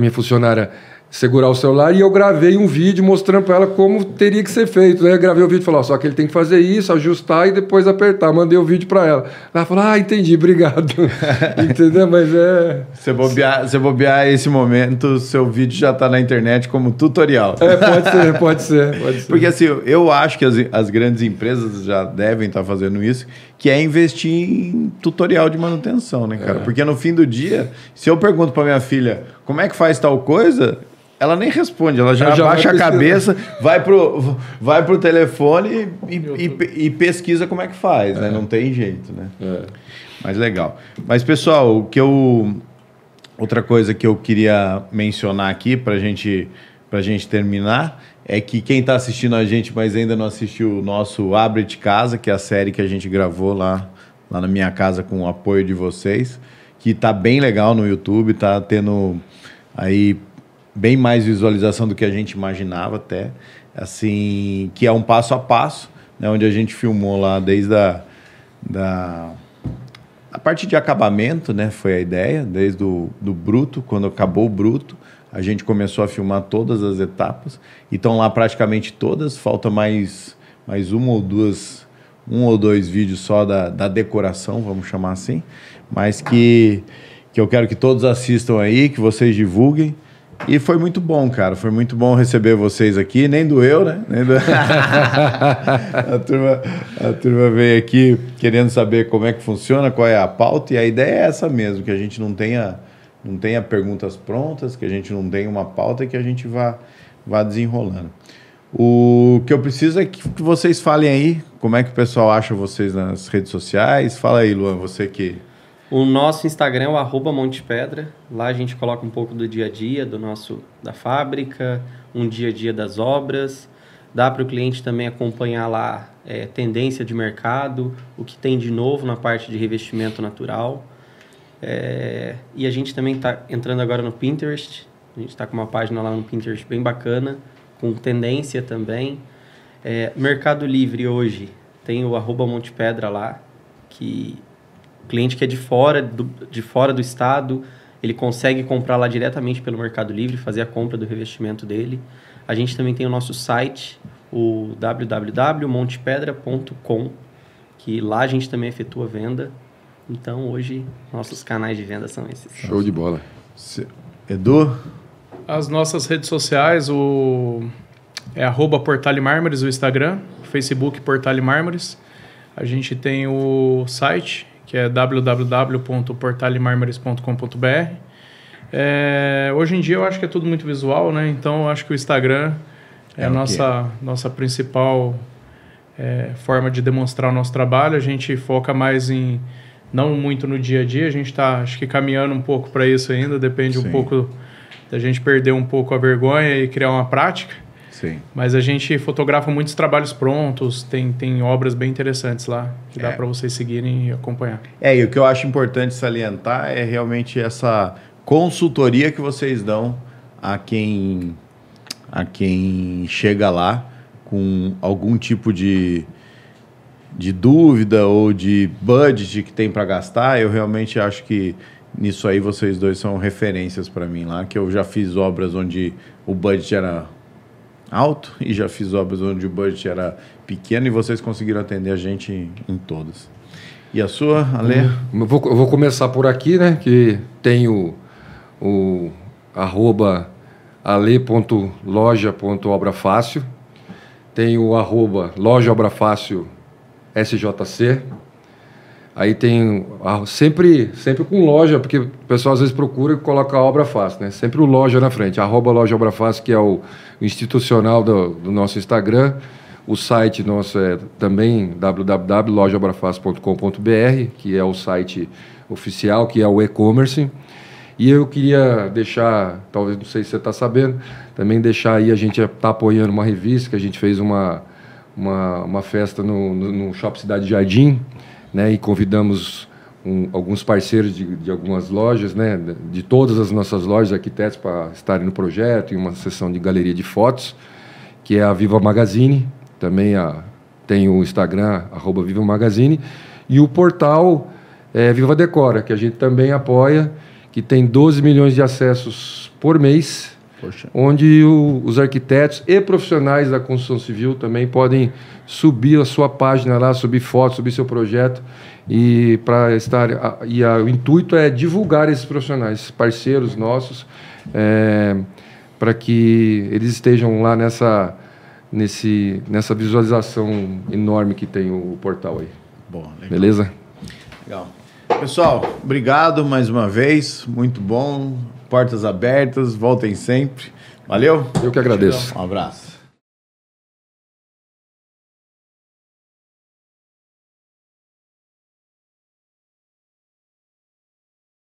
minha funcionária segurar o celular e eu gravei um vídeo mostrando para ela como teria que ser feito, né? Eu gravei o vídeo e falei, só que ele tem que fazer isso, ajustar e depois apertar. Mandei o vídeo para ela. Ela falou, entendi, obrigado. Entendeu? Mas Se bobear esse momento, seu vídeo já está na internet como tutorial. Pode ser. Porque assim, eu acho que as grandes empresas já devem estar fazendo isso, que é investir em tutorial de manutenção, né, cara? Porque no fim do dia, se eu pergunto para minha filha como é que faz tal coisa, ela nem responde, ela já abaixa a cabeça, vai pro telefone e pesquisa como é que faz, né? Não tem jeito, né? Mas legal. Mas, pessoal, outra coisa que eu queria mencionar aqui pra gente terminar é que quem está assistindo a gente, mas ainda não assistiu o nosso Abre de Casa, que é a série que a gente gravou lá na minha casa com o apoio de vocês, que tá bem legal no YouTube, tá tendo aí bem mais visualização do que a gente imaginava até, assim, que é um passo a passo, né, onde a gente filmou lá desde a parte de acabamento, né, foi a ideia, desde do bruto, quando acabou o bruto, a gente começou a filmar todas as etapas, e estão lá praticamente todas, falta mais um ou dois vídeos só da decoração, vamos chamar assim, mas que eu quero que todos assistam aí, que vocês divulguem. E foi muito bom, cara. Foi muito bom receber vocês aqui. Nem doeu, né? A turma veio aqui querendo saber como é que funciona, qual é a pauta. E a ideia é essa mesmo, que a gente não tenha perguntas prontas, que a gente não tenha uma pauta e que a gente vá desenrolando. O que eu preciso é que vocês falem aí como é que o pessoal acha vocês nas redes sociais. Fala aí, Luan, você que... O nosso Instagram é o @Monte Pedra. Lá a gente coloca um pouco do dia a dia, do nosso, da fábrica, um dia a dia das obras. Dá para o cliente também acompanhar lá tendência de mercado, o que tem de novo na parte de revestimento natural. E a gente também está entrando agora no Pinterest. A gente está com uma página lá no Pinterest bem bacana, com tendência também. Mercado Livre hoje tem o @Monte Pedra lá, que... cliente que é de fora do estado, ele consegue comprar lá diretamente pelo Mercado Livre, fazer a compra do revestimento dele. A gente também tem o nosso site, o www.montepedra.com, que lá a gente também efetua venda. Então, hoje, nossos canais de venda são esses. Show de bola. Edu? As nossas redes sociais, é @Portale Mármores, o Instagram, o Facebook Portale Mármores. A gente tem o site, que é www.portalemarmores.com.br. Hoje em dia eu acho que é tudo muito visual, né? Então eu acho que o Instagram é a nossa principal forma de demonstrar o nosso trabalho. A gente foca mais em, não muito no dia a dia, a gente está, acho que, caminhando um pouco para isso ainda, depende um pouco da gente perder um pouco a vergonha e criar uma prática. Sim. Mas a gente fotografa muitos trabalhos prontos, tem obras bem interessantes lá, que dá para vocês seguirem e acompanhar. E o que eu acho importante salientar é realmente essa consultoria que vocês dão a quem chega lá com algum tipo de dúvida ou de budget que tem para gastar. Eu realmente acho que nisso aí vocês dois são referências para mim lá, que eu já fiz obras onde o budget era alto e já fiz obras onde o budget era pequeno, e vocês conseguiram atender a gente em todas. E a sua, Ale? Eu vou começar por aqui, né? Que tem o @ale.loja.obrafácil, tem o @lojaobrafácil SJC, aí tem sempre com loja, porque o pessoal às vezes procura e coloca a Obra Fácil, né? Sempre o loja na frente, @Loja Obra Fácil, que é o institucional do nosso Instagram. O site nosso é também www.lojaobrafácil.com.br, que é o site oficial, que é o e-commerce. E eu queria deixar, talvez, não sei se você está sabendo, também deixar aí, a gente está apoiando uma revista, que a gente fez uma festa no Shopping Cidade Jardim, né, e convidamos alguns parceiros de algumas lojas, né, de todas as nossas lojas, arquitetos, para estarem no projeto, em uma sessão de galeria de fotos, que é a Viva Magazine, também tem o Instagram, @Viva Magazine, e o portal Viva Decora, que a gente também apoia, que tem 12 milhões de acessos por mês. Poxa. Onde os arquitetos e profissionais da construção civil também podem subir a sua página lá, subir fotos, subir seu projeto, o intuito é divulgar esses profissionais, parceiros nossos, para que eles estejam lá nessa visualização enorme que tem o portal aí. Bom, legal. Beleza? Legal. Pessoal, obrigado mais uma vez, muito bom. Portas abertas, voltem sempre. Valeu? Eu que agradeço. Um abraço.